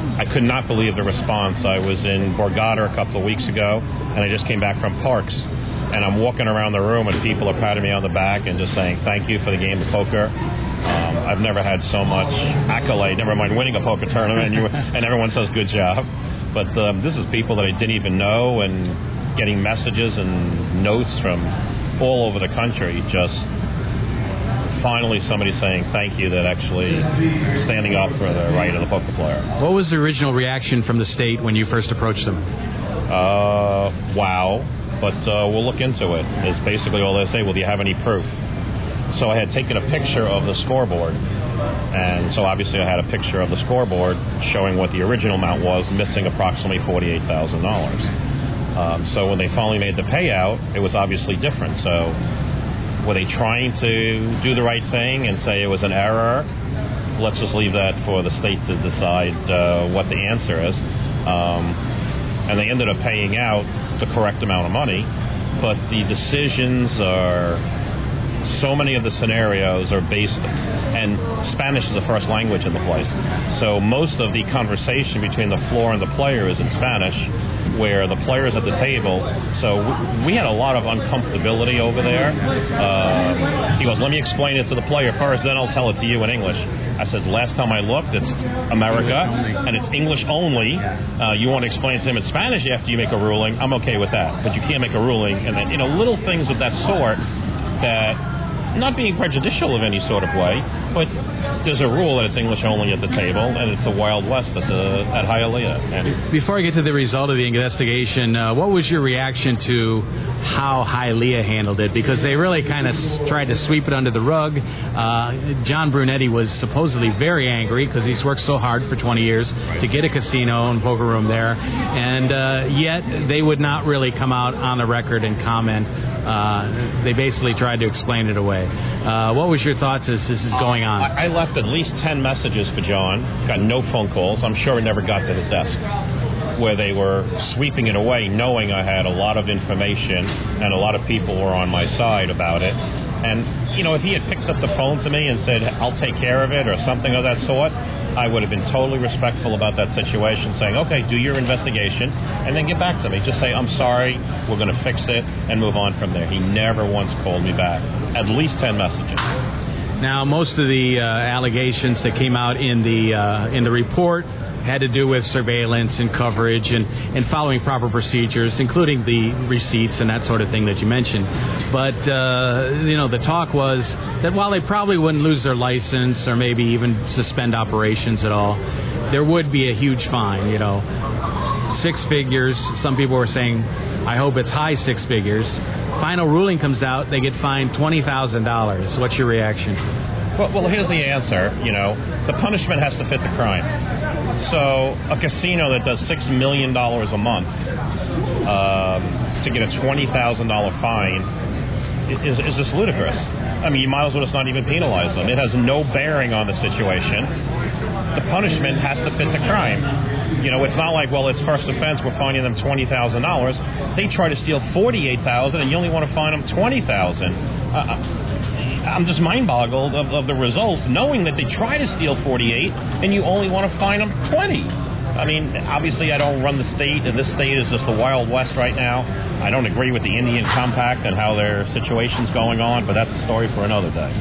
I could not believe the response. I was in Borgata a couple of weeks ago, and I just came back from Parks. And I'm walking around the room, and people are patting me on the back and just saying, thank you for the game of poker. I've never had so much accolade, never mind winning a poker tournament, and everyone says, good job. But this is people that I didn't even know, and getting messages and notes from all over the country, just finally somebody saying thank you that actually standing up for the right of the poker player. What was the original reaction from the state when you first approached them? Wow. But we'll look into it. It's basically all they say. Well, do you have any proof? So I had taken a picture of the scoreboard. And so obviously I had a picture of the scoreboard showing what the original amount was, missing approximately $48,000. So when they finally made the payout, it was obviously different. So... were they trying to do the right thing and say it was an error? Let's just leave that for the state to decide what the answer is. And they ended up paying out the correct amount of money. But the decisions are... so many of the scenarios are based... and Spanish is the first language in the place. So most of the conversation between the floor and the player is in Spanish, where the player is at the table. So we had a lot of uncomfortability over there. He goes, let me explain it to the player first, then I'll tell it to you in English. I said, last time I looked, it's America, and it's English only. You want to explain it to him in Spanish after you make a ruling, I'm okay with that. But you can't make a ruling. And then, you know, little things of that sort that... not being prejudicial of any sort of way, but there's a rule that it's English only at the table, and it's the Wild West at Hialeah. And before I get to the result of the investigation, what was your reaction to how Hialeah handled it? Because they really kind of tried to sweep it under the rug. John Brunetti was supposedly very angry because he's worked so hard for 20 years to get a casino and poker room there, and yet they would not really come out on the record and comment. They basically tried to explain it away. What was your thoughts as this is going on? I left at least 10 messages for John. Got no phone calls. I'm sure it never got to his desk, where they were sweeping it away, knowing I had a lot of information and a lot of people were on my side about it. And, you know, if he had picked up the phone to me and said, I'll take care of it or something of that sort, I would have been totally respectful about that situation, saying, okay, do your investigation, and then get back to me. Just say, I'm sorry, we're going to fix it, and move on from there. He never once called me back. At least 10 messages. Now, most of the allegations that came out in the report had to do with surveillance and coverage and following proper procedures, including the receipts and that sort of thing that you mentioned. But, you know, the talk was that while they probably wouldn't lose their license or maybe even suspend operations at all, there would be a huge fine, you know. 6 figures. Some people were saying, I hope it's high 6 figures. Final ruling comes out, they get fined $20,000. What's your reaction? Well, here's the answer, you know. The punishment has to fit the crime. So a casino that does $6 million a month to get a $20,000 fine is just ludicrous. I mean, you might as well just not even penalize them. It has no bearing on the situation. The punishment has to fit the crime. You know, it's not like, well, it's first offense, we're fining them $20,000. They try to steal $48,000, and you only want to fine them $20,000. I'm just mind-boggled of the results, knowing that they try to steal 48, and you only want to fine them 20. I mean, obviously I don't run the state, and this state is just the Wild West right now. I don't agree with the Indian Compact and how their situation's going on, but that's a story for another day.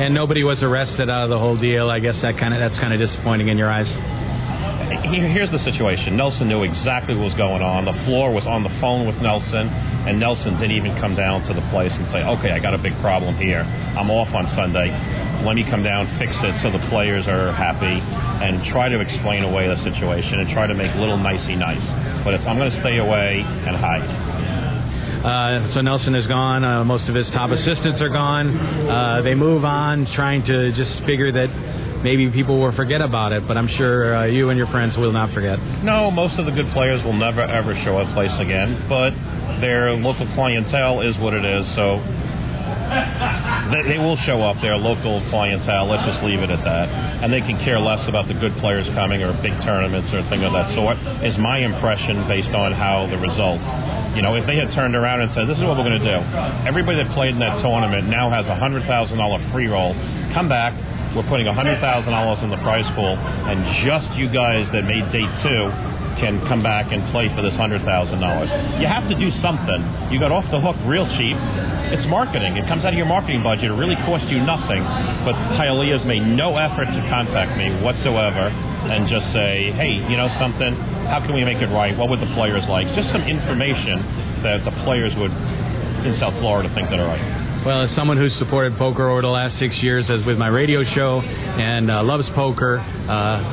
And nobody was arrested out of the whole deal. I guess that's kind of disappointing in your eyes. here's the situation. Nelson knew exactly what was going on. The floor was on the phone with Nelson, and Nelson didn't even come down to the place and say, okay, I got a big problem here. I'm off on Sunday. Let me come down, fix it so the players are happy, and try to explain away the situation and try to make little nicey nice. But it's, I'm going to stay away and hide. So Nelson is gone. Most of his top assistants are gone. They move on, trying to just figure that maybe people will forget about it, but I'm sure you and your friends will not forget. No, most of the good players will never, ever show a place again, but their local clientele is what it is, so they will show up, their local clientele. Let's just leave it at that. And they can care less about the good players coming or big tournaments or thing of that sort, is my impression based on how the results. You know, if they had turned around and said, this is what we're going to do. Everybody that played in that tournament now has a $100,000 free roll. Come back. We're putting $100,000 in the prize pool. And just you guys that made day two can come back and play for this $100,000. You have to do something. You got off the hook real cheap. It's marketing. It comes out of your marketing budget. It really costs you nothing. But Hialeah's made no effort to contact me whatsoever and just say, hey, you know something? How can we make it right? What would the players like? Just some information that the players would in South Florida think that are right. Well, as someone who's supported poker over the last 6 years, as with my radio show, and loves poker,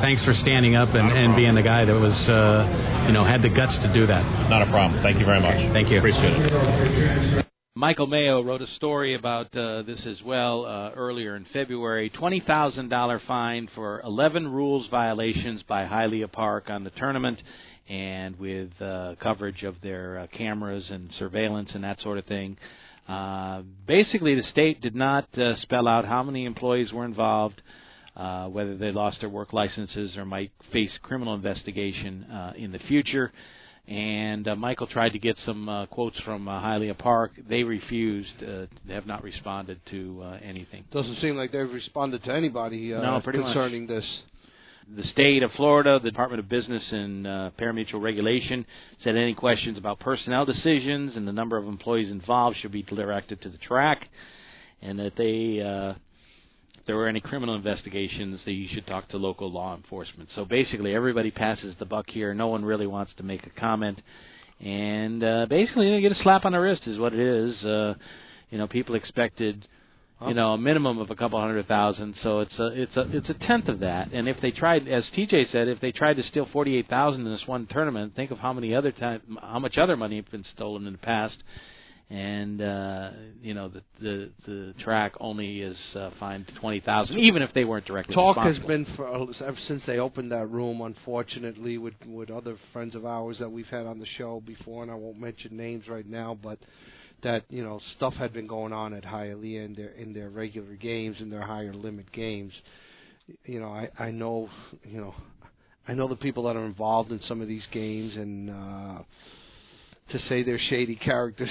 thanks for standing up and being the guy that was, had the guts to do that. Not a problem. Thank you very much. Thank you. Appreciate it. Michael Mayo wrote a story about this as well earlier in February. $20,000 fine for 11 rules violations by Hialeah Park on the tournament, and with coverage of their cameras and surveillance and that sort of thing. Basically, the state did not spell out how many employees were involved, whether they lost their work licenses or might face criminal investigation in the future. And Michael tried to get some quotes from Hialeah Park. They refused. They have not responded to anything. Doesn't seem like they've responded to anybody concerning this. The state of Florida, the Department of Business and Parimutuel Regulation, said any questions about personnel decisions and the number of employees involved should be directed to the track, and that they, if there were any criminal investigations, that you should talk to local law enforcement. So basically everybody passes the buck here. No one really wants to make a comment. And basically they get a slap on the wrist is what it is. People expected... a minimum of a couple $100,000, so it's a tenth of that. And if they tried, as TJ said, if they tried to steal $48,000 in this one tournament, think of how much other money had been stolen in the past. And the track only is fined $20,000, even if they weren't directly responsible. Talk has been ever since they opened that room. Unfortunately, with other friends of ours that we've had on the show before, and I won't mention names right now, but. That stuff had been going on at Hialeah in their regular games, in their higher limit games. I know the people that are involved in some of these games, and to say they're shady characters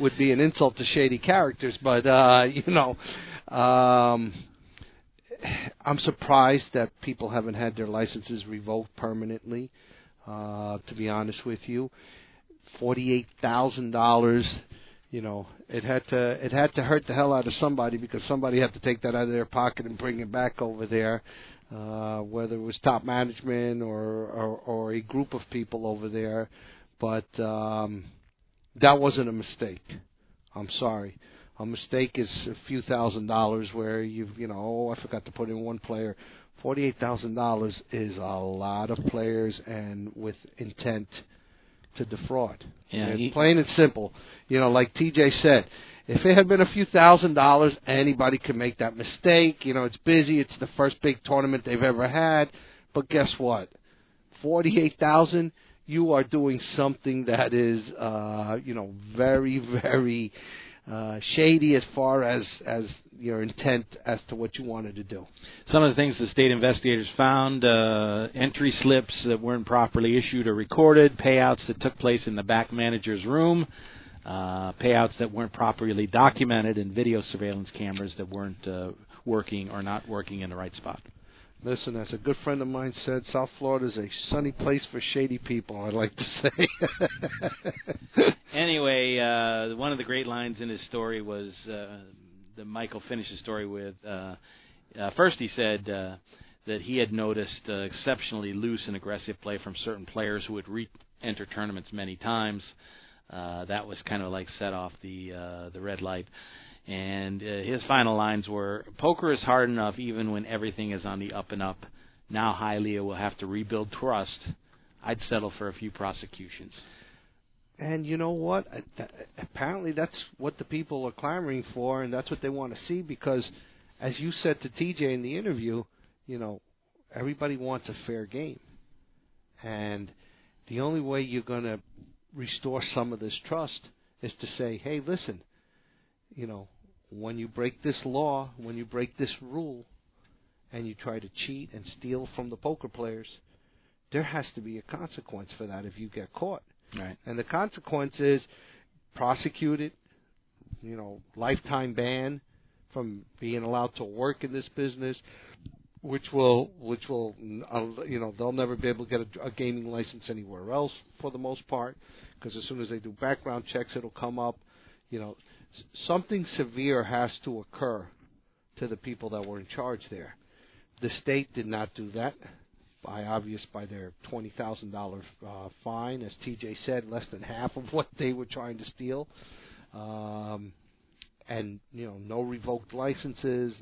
would be an insult to shady characters. But I'm surprised that people haven't had their licenses revoked permanently. To be honest with you, $48,000. It had to hurt the hell out of somebody, because somebody had to take that out of their pocket and bring it back over there, whether it was top management or a group of people over there. But that wasn't a mistake. I'm sorry. A mistake is a few $1,000 where I forgot to put in one player. $48,000 is a lot of players, and with intent to defraud. Yeah, plain and simple. Like TJ said, if it had been a few $1,000, anybody could make that mistake. It's busy. It's the first big tournament they've ever had. But guess what? $48,000, you are doing something that is, very, very shady as far as your intent as to what you wanted to do. Some of the things the state investigators found, entry slips that weren't properly issued or recorded, payouts that took place in the back manager's room, payouts that weren't properly documented, and video surveillance cameras that weren't working or not working in the right spot. Listen, as a good friend of mine said, South Florida is a sunny place for shady people, I'd like to say. Anyway, one of the great lines in his story was, Michael finished his story with, first he said, that he had noticed exceptionally loose and aggressive play from certain players who would re-enter tournaments many times. That was kind of like set off the red light. And his final lines were, "Poker is hard enough even when everything is on the up and up. Now Hialeah will have to rebuild trust. I'd settle for a few prosecutions." And you know what? Apparently that's what the people are clamoring for, and that's what they want to see, because as you said to TJ in the interview, you know, everybody wants a fair game. And the only way you're going to restore some of this trust is to say, hey, listen, you know, when you break this law, when you break this rule, and you try to cheat and steal from the poker players, there has to be a consequence for that if you get caught. Right. And the consequence is prosecuted, you know, lifetime ban from being allowed to work in this business, which will, you know, they'll never be able to get a gaming license anywhere else for the most part, because as soon as they do background checks, it'll come up. You know, something severe has to occur to the people that were in charge there. The state did not do that, by their $20,000 fine, as TJ said, less than half of what they were trying to steal, and you know, no revoked licenses,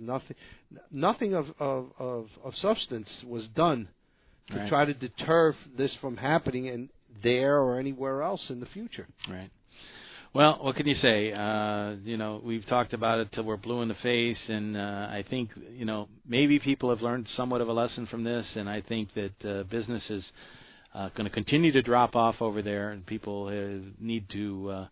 nothing of substance was done to right. try to deter this from happening in there or anywhere else in the future. Right. Well, what can you say? You know, we've talked about it till we're blue in the face, and I think, you know, maybe people have learned somewhat of a lesson from this, and I think that business is going to continue to drop off over there, and people need to,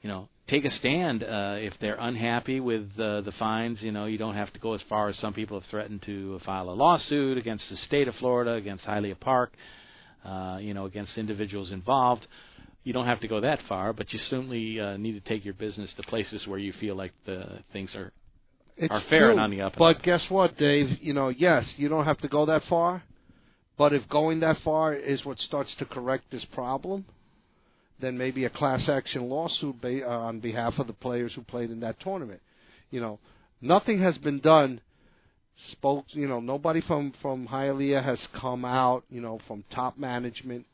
you know, take a stand if they're unhappy with the fines. You know, you don't have to go as far as some people have threatened to file a lawsuit against the state of Florida, against Hialeah Park, you know, against individuals involved. You don't have to go that far, but you certainly need to take your business to places where you feel like the things are fair and on the up and up. But guess what, Dave? You know, yes, you don't have to go that far, but if going that far is what starts to correct this problem, then maybe a class action lawsuit on behalf of the players who played in that tournament. You know, nothing has been done. You know, nobody from Hialeah has come out, you know, from top management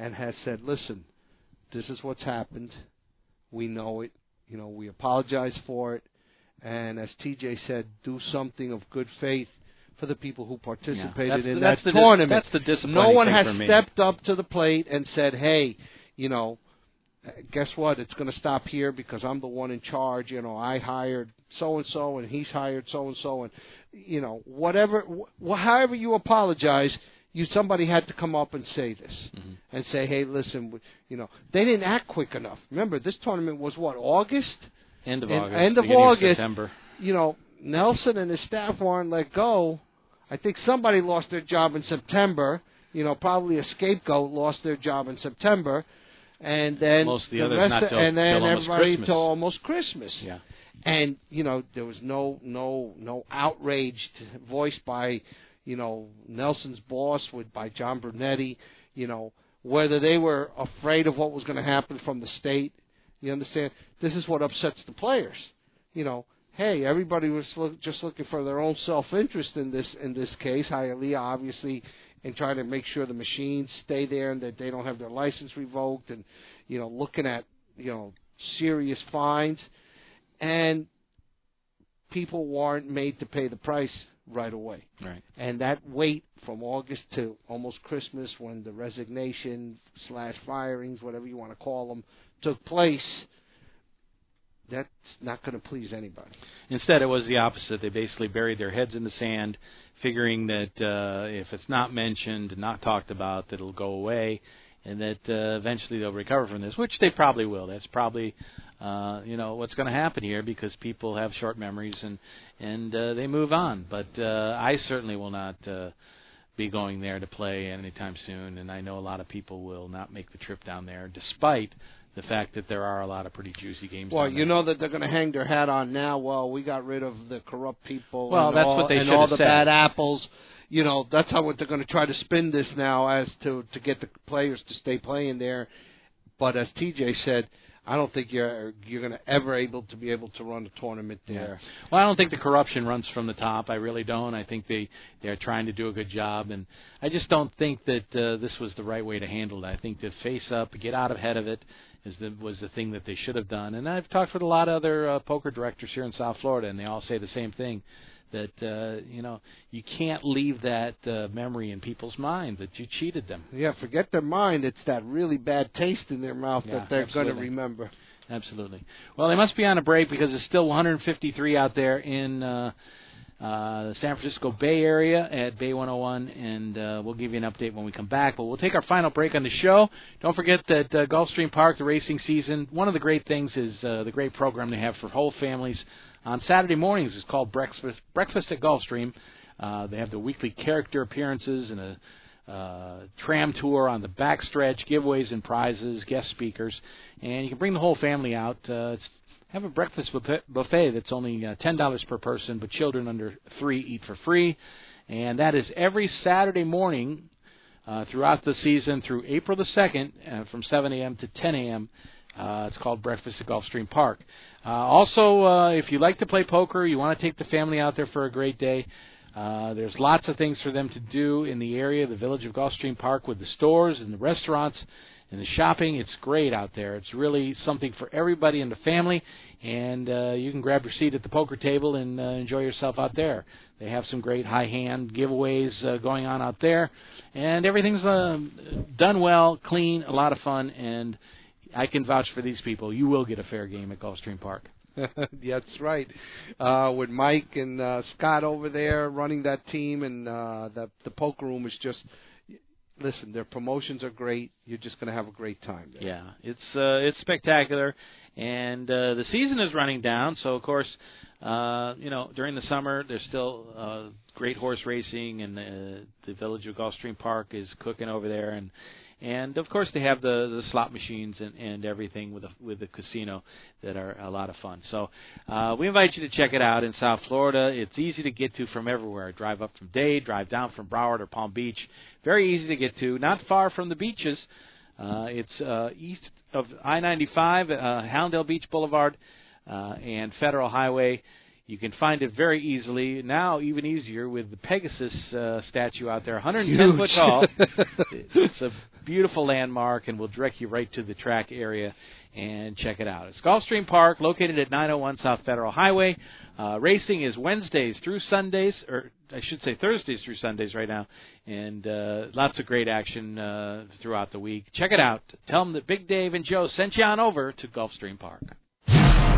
and has said, listen, this is what's happened. We know it. You know, we apologize for it. And as TJ said, do something of good faith for the people who participated in that tournament. That's the disappointing thing for me. No one has stepped up to the plate and said, hey, you know, guess what? It's going to stop here because I'm the one in charge. You know, I hired so-and-so and he's hired so-and-so. And, you know, however you apologize, somebody had to come up and say this, mm-hmm. and say, hey, listen, you know, they didn't act quick enough. Remember, this tournament was what, August? End of August, September. You know, Nelson and his staff weren't let go. I think somebody lost their job in September. You know, probably a scapegoat lost their job in September, and then most of the others not till everybody till almost Christmas. Yeah. And you know, there was no outraged voice by, you know, Nelson's boss by John Brunetti, you know, whether they were afraid of what was going to happen from the state. You understand? This is what upsets the players. You know, hey, everybody was just looking for their own self-interest in this case. Hialeah, obviously, in trying to make sure the machines stay there and that they don't have their license revoked, and, you know, looking at, you know, serious fines. And people weren't made to pay the price right away. Right. And that wait from August to almost Christmas, when the resignation / firings, whatever you want to call them, took place, that's not going to please anybody. Instead, it was the opposite. They basically buried their heads in the sand, figuring that if it's not mentioned, not talked about, that it'll go away, and that eventually they'll recover from this, which they probably will. That's probably, you know, what's going to happen here, because people have short memories and they move on. But I certainly will not be going there to play anytime soon, and I know a lot of people will not make the trip down there, despite the fact that there are a lot of pretty juicy games. Well, you know that they're going to hang their hat on now. Well, we got rid of the corrupt people and all the bad apples. You know, that's how they're going to try to spin this now, as to get the players to stay playing there. But as T.J. said, I don't think you're going to ever be able to run a tournament there. Yeah. Well, I don't think the corruption runs from the top. I really don't. I think they're trying to do a good job, and I just don't think that this was the right way to handle it. I think to face up, get out ahead of it, was the thing that they should have done. And I've talked with a lot of other poker directors here in South Florida, and they all say the same thing, that you can't leave that memory in people's mind that you cheated them. Yeah, forget their mind. It's that really bad taste in their mouth that they're going to remember. Absolutely. Well, they must be on a break because it's still 153 out there in the San Francisco Bay Area at Bay 101, and we'll give you an update when we come back. But we'll take our final break on the show. Don't forget that Gulfstream Park, the racing season, one of the great things is the great program they have for whole families. On Saturday mornings, it's called Breakfast at Gulfstream. They have the weekly character appearances and a tram tour on the backstretch, giveaways and prizes, guest speakers. And you can bring the whole family out. Have a breakfast buffet that's only $10 per person, but children under 3 eat for free. And that is every Saturday morning throughout the season through April the 2nd from 7 a.m. to 10 a.m. It's called Breakfast at Gulfstream Park. Also, if you like to play poker, you want to take the family out there for a great day, there's lots of things for them to do in the area, the village of Gulfstream Park, with the stores and the restaurants and the shopping. It's great out there. It's really something for everybody in the family, and you can grab your seat at the poker table and enjoy yourself out there. They have some great high-hand giveaways going on out there, and everything's done well, clean, a lot of fun, and I can vouch for these people. You will get a fair game at Gulfstream Park. That's right. With Mike and Scott over there running that team, and the poker room is just, listen, their promotions are great. You're just going to have a great time there. Yeah, it's spectacular. And the season is running down, so, of course, during the summer there's still great horse racing, and the village of Gulfstream Park is cooking over there, and of course, they have the slot machines and everything with the casino that are a lot of fun. So we invite you to check it out in South Florida. It's easy to get to from everywhere. Drive up from Dade, drive down from Broward or Palm Beach. Very easy to get to. Not far from the beaches. It's east of I-95, Hallandale Beach Boulevard, and Federal Highway. You can find it very easily, now even easier, with the Pegasus statue out there, 110 foot tall. It's a beautiful landmark, and we'll direct you right to the track area and check it out. It's Gulfstream Park, located at 901 South Federal Highway. Racing is Thursdays through Sundays right now, and lots of great action throughout the week. Check it out. Tell them that Big Dave and Joe sent you on over to Gulfstream Park.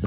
the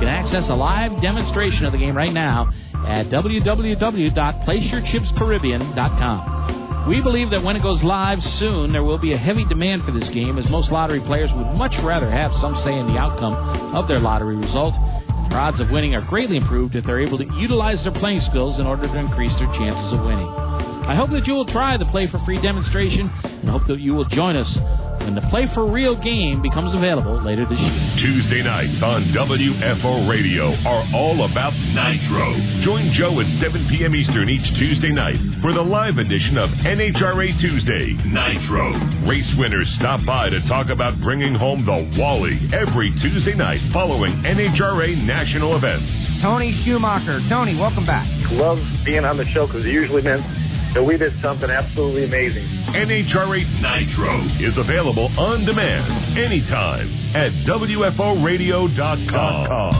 can access a live demonstration of the game right now at www.placeyourchipscaribbean.com. We believe that when it goes live soon, there will be a heavy demand for this game, as most lottery players would much rather have some say in the outcome of their lottery result. Their odds of winning are greatly improved if they're able to utilize their playing skills in order to increase their chances of winning. I hope that you will try the Play for Free demonstration and hope that you will join us when the Play for Real game becomes available later this year. Tuesday nights on WFO Radio are all about Nitro. Join Joe at 7 p.m. Eastern each Tuesday night for the live edition of NHRA Tuesday, Nitro. Race winners stop by to talk about bringing home the Wally every Tuesday night following NHRA national events. Tony Schumacher. Tony, welcome back. Love being on the show because it usually meant that we did something absolutely amazing. NHRA Nitro is available on demand anytime at WFORadio.com.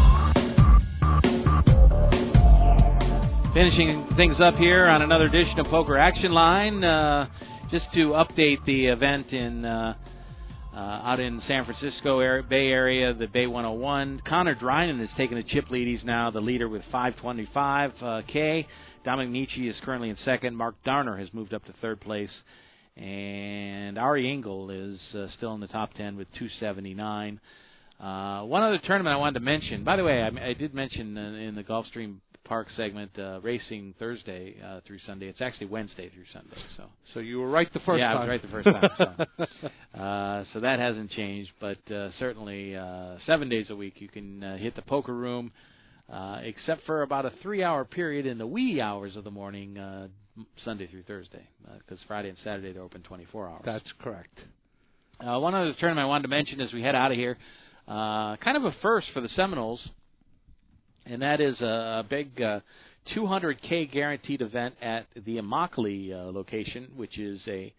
Finishing things up here on another edition of Poker Action Line. Just to update the event in out in San Francisco Bay Area, the Bay 101. Connor Dryden has taken a chip lead. He's now the leader with 525K. Dominik Nitsche is currently in second. Mark Darner has moved up to third place. And Ari Engel is still in the top 10 with 279. One other tournament I wanted to mention. By the way, I did mention in the Gulfstream Park segment Racing Thursday through Sunday. It's actually Wednesday through Sunday. So you were right the first time. Yeah, I was right the first time. So that hasn't changed. But certainly 7 days a week you can hit the poker room. Except for about a 3-hour period in the wee hours of the morning, Sunday through Thursday, because Friday and Saturday they're open 24 hours. That's correct. One other tournament I wanted to mention as we head out of here, kind of a first for the Seminoles, and that is a big 200K guaranteed event at the Immokalee location, which is a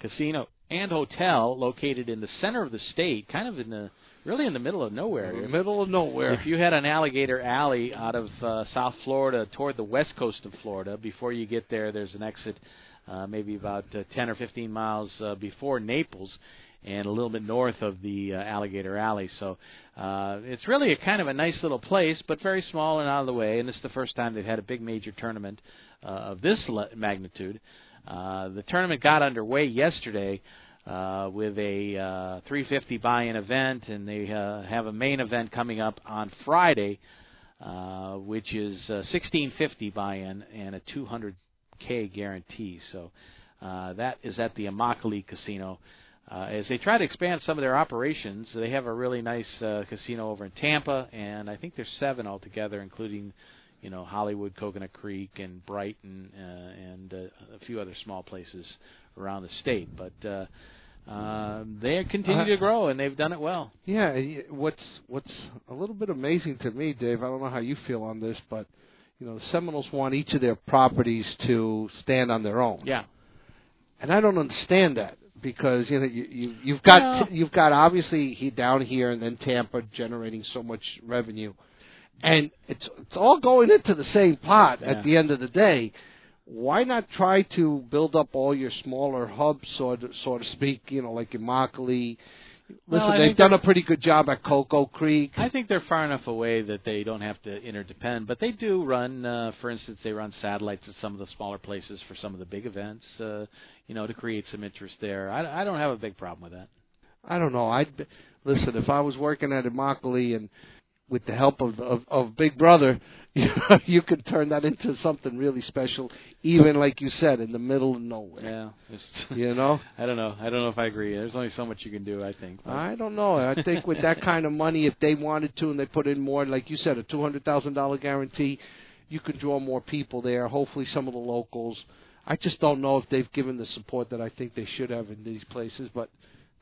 casino and hotel located in the center of the state, kind of in the really in the middle of nowhere. If you had an alligator alley out of South Florida toward the west coast of Florida, before you get there, there's an exit maybe about 10 or 15 miles before Naples and a little bit north of the alligator alley. So it's really a kind of a nice little place, but very small and out of the way. And this is the first time they've had a big major tournament of this magnitude. The tournament got underway yesterday. With a 350 buy-in event, and they have a main event coming up on Friday, which is 1650 buy-in and a 200K guarantee. So that is at the Immokalee Casino. As they try to expand some of their operations, they have a really nice casino over in Tampa, and I think there's 7 altogether, including Hollywood, Coconut Creek, and Brighton, and a few other small places around the state, but they continue to grow, and they've done it well. Yeah, what's a little bit amazing to me, Dave, I don't know how you feel on this, but the Seminoles want each of their properties to stand on their own. Yeah, and I don't understand that because you've got obviously down here and then Tampa generating so much revenue, and it's all going into the same pot at the end of the day. Why not try to build up all your smaller hubs, so to speak, like Immokalee? Listen, they've done a pretty good job at Cocoa Creek. I think they're far enough away that they don't have to interdepend, but they do run, for instance, they run satellites at some of the smaller places for some of the big events, to create some interest there. I don't have a big problem with that. I don't know. Listen, if I was working at Immokalee and with the help of Big Brother, you could turn that into something really special, even like you said, in the middle of nowhere. Yeah, I don't know if I agree. There's only so much you can do, I think. But. I don't know. I think with that kind of money, if they wanted to and they put in more, like you said, a $200,000 guarantee, you could draw more people there. Hopefully, some of the locals. I just don't know if they've given the support that I think they should have in these places, but.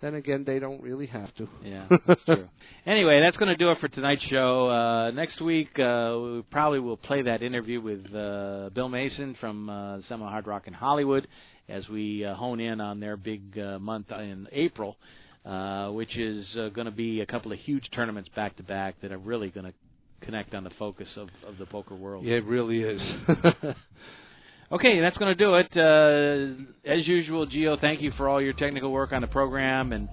Then again, they don't really have to. Yeah, that's true. Anyway, that's going to do it for tonight's show. Next week, we probably will play that interview with Bill Mason from Seminole Hard Rock in Hollywood as we hone in on their big month in April, which is going to be a couple of huge tournaments back-to-back that are really going to connect on the focus of the poker world. Yeah, it really is. Okay, that's going to do it. As usual, Gio, thank you for all your technical work on the program, and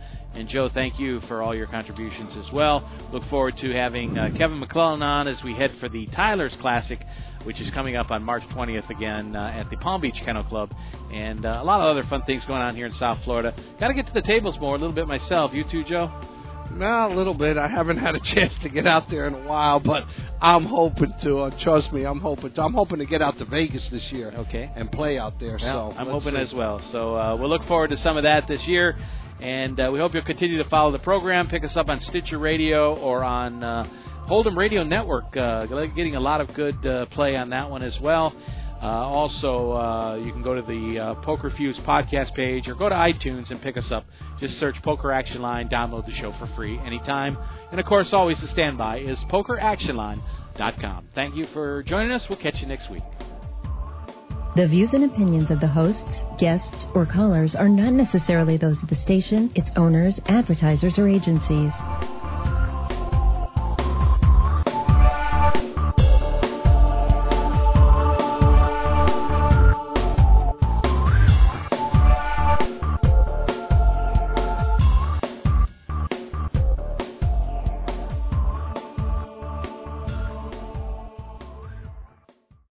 Joe, thank you for all your contributions as well. Look forward to having Kevin McClellan on as we head for the Tyler's Classic, which is coming up on March 20th again at the Palm Beach Kennel Club, and a lot of other fun things going on here in South Florida. Got to get to the tables more a little bit myself. You too, Joe? Well, a little bit. I haven't had a chance to get out there in a while, but I'm hoping to. Trust me, I'm hoping to get out to Vegas this year. Okay. And play out there. Well, so I'm hoping as well. So we'll look forward to some of that this year. And we hope you'll continue to follow the program. Pick us up on Stitcher Radio or on Hold'em Radio Network. Getting a lot of good play on that one as well. Also, you can go to the Poker Fuse podcast page or go to iTunes and pick us up. Just search Poker Action Line, download the show for free anytime. And, of course, always the standby is PokerActionLine.com. Thank you for joining us. We'll catch you next week. The views and opinions of the hosts, guests, or callers are not necessarily those of the station, its owners, advertisers, or agencies.